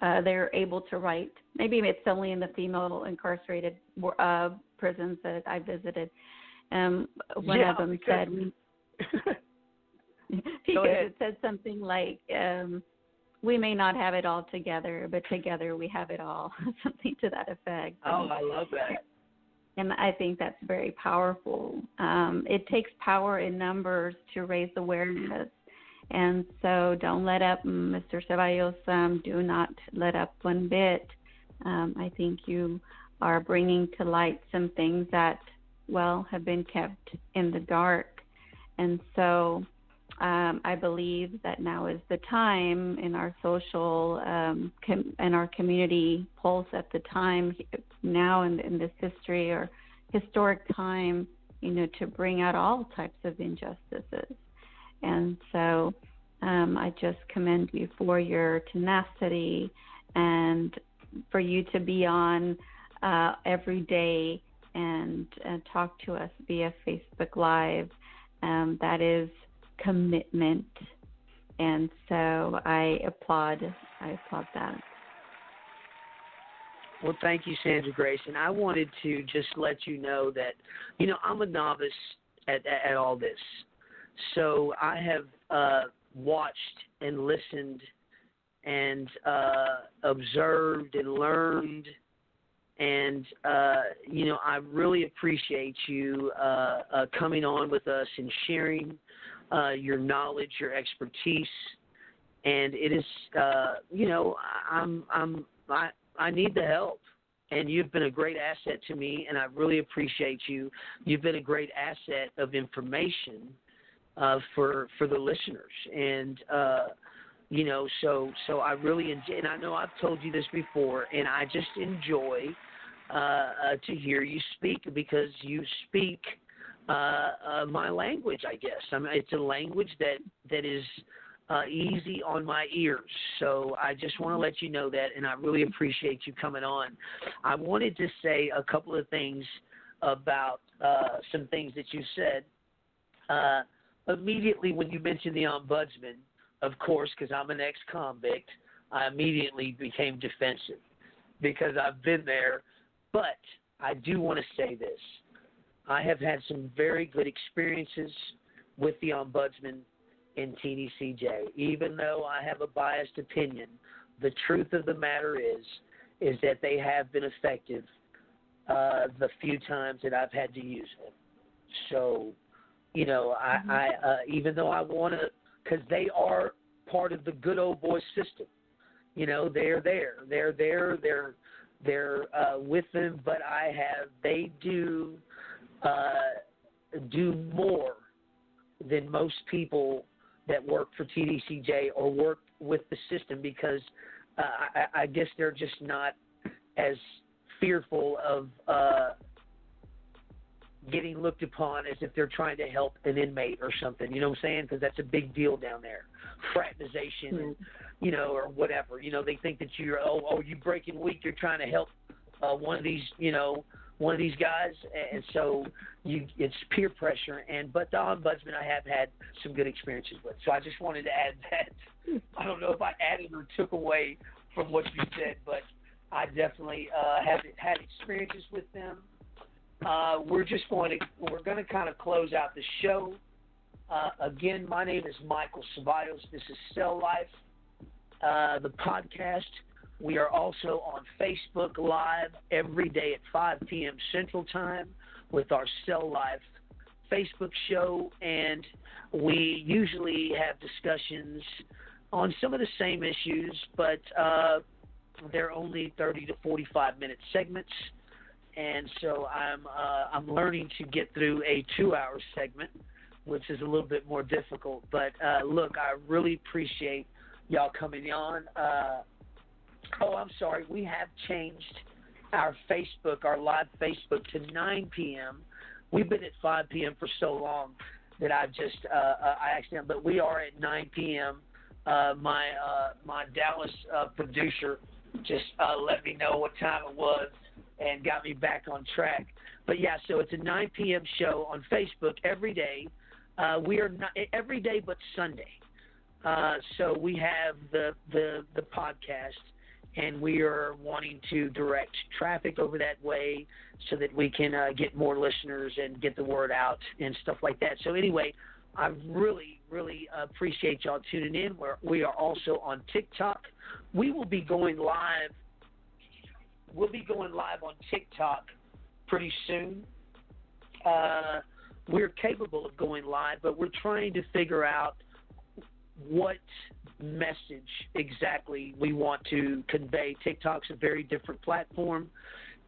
they're able to write. Maybe it's only in the female incarcerated prisons that I visited. It said something like, we may not have it all together, but together we have it all, something to that effect. Oh, I love that. And I think that's very powerful. It takes power in numbers to raise awareness. And so don't let up, Mr. Cevallos. Do not let up one bit. I think you are bringing to light some things that, well, have been kept in the dark. And so I believe that now is the time in our social and our community pulse at the time now in this history or historic time, you know, to bring out all types of injustices. And so I just commend you for your tenacity and for you to be on every day and talk to us via Facebook Live. That is commitment, and so I applaud that. Well, thank you, Sandra Grace, and I wanted to just let you know that, you know, I'm a novice at all this, so I have watched and listened and observed and learned, and you know, I really appreciate you coming on with us and sharing your knowledge, your expertise, and it is, you know, I need the help, and you've been a great asset to me, and I really appreciate you. You've been a great asset of information for the listeners, and you know, so I really enjoy, and I know I've told you this before, and I just enjoy to hear you speak because you speak. My language, I guess. I mean, it's a language that is easy on my ears. So I just want to let you know that, and I really appreciate you coming on. I wanted to say a couple of things about some things that you said. Immediately when you mentioned the ombudsman, of course, because I'm an ex-convict, I immediately became defensive because I've been there. But I do want to say this. I have had some very good experiences with the ombudsman in TDCJ. Even though I have a biased opinion, the truth of the matter is that they have been effective the few times that I've had to use them. So, you know, I even though I want to, because they are part of the good old boy system. You know, they're with them, but they do. Do more than most people that work for TDCJ or work with the system because I guess they're just not as fearful of getting looked upon as if they're trying to help an inmate or something. You know what I'm saying? Because that's a big deal down there. Fraternization, and, you know, or whatever. You know, they think that you're, you're breaking weak. You're trying to help one of these, you know, one of these guys, and so it's peer pressure. But the ombudsman I have had some good experiences with. So I just wanted to add that. I don't know if I added or took away from what you said, but I definitely have had experiences with them. We're going to kind of close out the show. Again, my name is Michael Cevallos. This is Cell Life, the podcast. We are also on Facebook Live every day at 5 p.m. Central Time with our Cell Life Facebook show, and we usually have discussions on some of the same issues, but they're only 30 to 45-minute segments, and so I'm learning to get through a 2-hour segment, which is a little bit more difficult. But, look, I really appreciate y'all coming on. Oh, I'm sorry. We have changed our live Facebook to 9 p.m. We've been at 5 p.m. for so long that I've just but we are at 9 p.m. My Dallas producer just let me know what time it was and got me back on track. But, yeah, so it's a 9 p.m. show on Facebook every day. We are not every day but Sunday. So we have the podcast, and we are wanting to direct traffic over that way so that we can get more listeners and get the word out and stuff like that. So anyway, I really, really appreciate y'all tuning in. We are also on TikTok. We will be going live. We'll be going live on TikTok pretty soon. We're capable of going live, but we're trying to figure out what message exactly we want to convey. TikTok's a very different platform,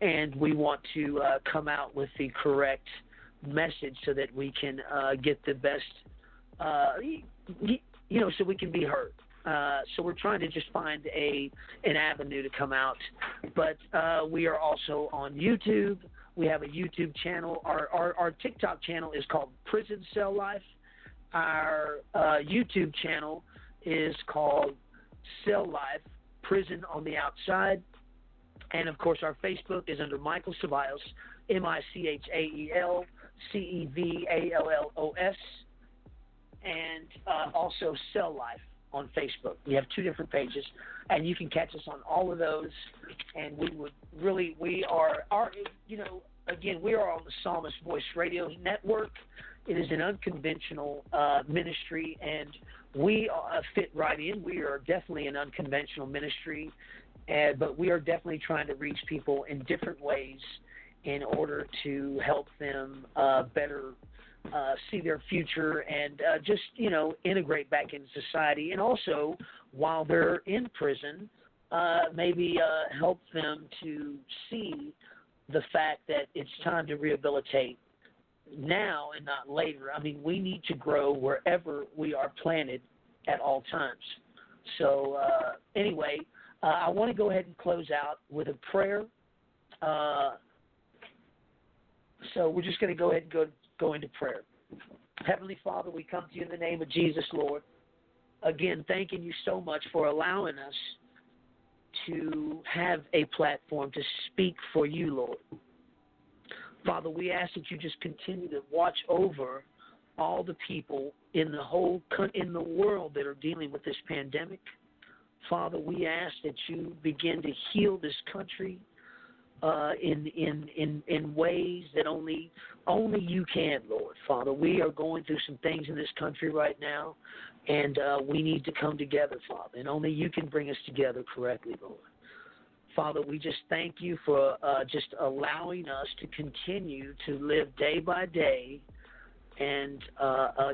and we want to come out with the correct message so that we can get the best, so we can be heard. So we're trying to just find an avenue to come out. But we are also on YouTube. We have a YouTube channel. Our TikTok channel is called Prison Cell Life. Our YouTube channel is called Cell Life, Prison on the Outside. And, of course, our Facebook is under Michael Cevallos, MichaelCevallos, and also Cell Life on Facebook. We have two different pages, and you can catch us on all of those. And we are on the Psalmist Voice Radio Network. It is an unconventional ministry, and we fit right in. We are definitely an unconventional ministry, but we are definitely trying to reach people in different ways in order to help them better see their future and integrate back into society. And also, while they're in prison, maybe help them to see the fact that it's time to rehabilitate now and not later. I mean, we need to grow wherever we are planted at all times. So anyway, I want to go ahead and close out with a prayer. So we're just going to go ahead and go into prayer. Heavenly Father, we come to you in the name of Jesus, Lord. Again, thanking you so much for allowing us to have a platform to speak for you, Lord. Father, we ask that you just continue to watch over all the people in the whole in the world that are dealing with this pandemic. Father, we ask that you begin to heal this country in ways that only you can, Lord. Father, we are going through some things in this country right now, and we need to come together, Father, and only you can bring us together correctly, Lord. Father, we just thank you for just allowing us to continue to live day by day and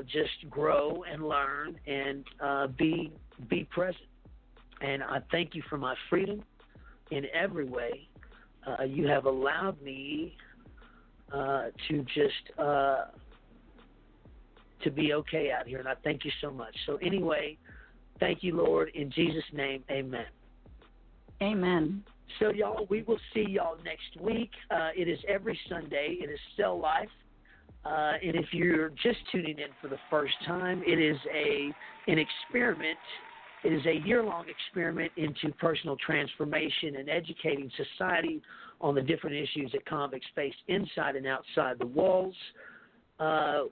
just grow and learn and be present. And I thank you for my freedom in every way. You have allowed me to just to be okay out here, and I thank you so much. So anyway, thank you, Lord. In Jesus' name, amen. Amen. So, y'all, we will see y'all next week. It is every Sunday. It is Cell Life. And if you're just tuning in for the first time, it is an experiment. It is a year-long experiment into personal transformation and educating society on the different issues that convicts face inside and outside the walls. I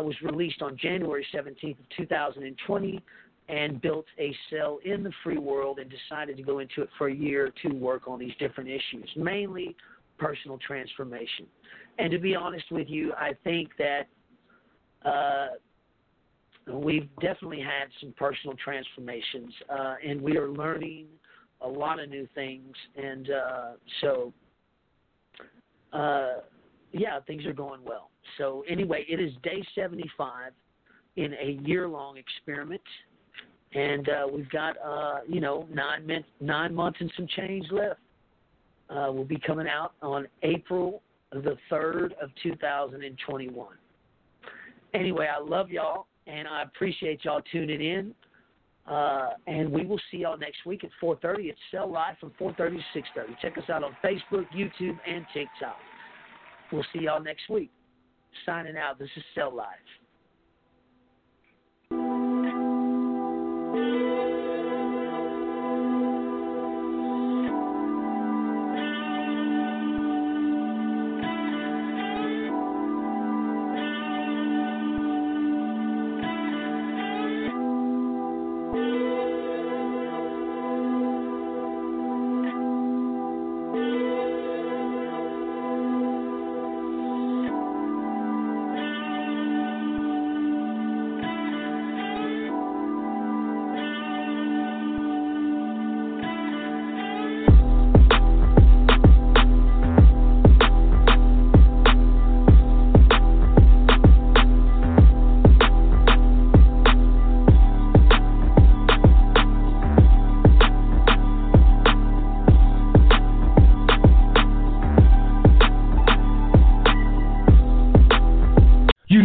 was released on January 17th of 2020. And built a cell in the free world and decided to go into it for a year or two, work on these different issues, mainly personal transformation. And to be honest with you, I think that we've definitely had some personal transformations, and we are learning a lot of new things. And things are going well. So anyway, it is day 75 in a year-long experiment. And we've got, 9 months and some change left. We'll be coming out on April the 3rd of 2021. Anyway, I love y'all, and I appreciate y'all tuning in. And we will see y'all next week at 4:30. It's Cell Live from 4:30 to 6:30. Check us out on Facebook, YouTube, and TikTok. We'll see y'all next week. Signing out. This is Cell Live. You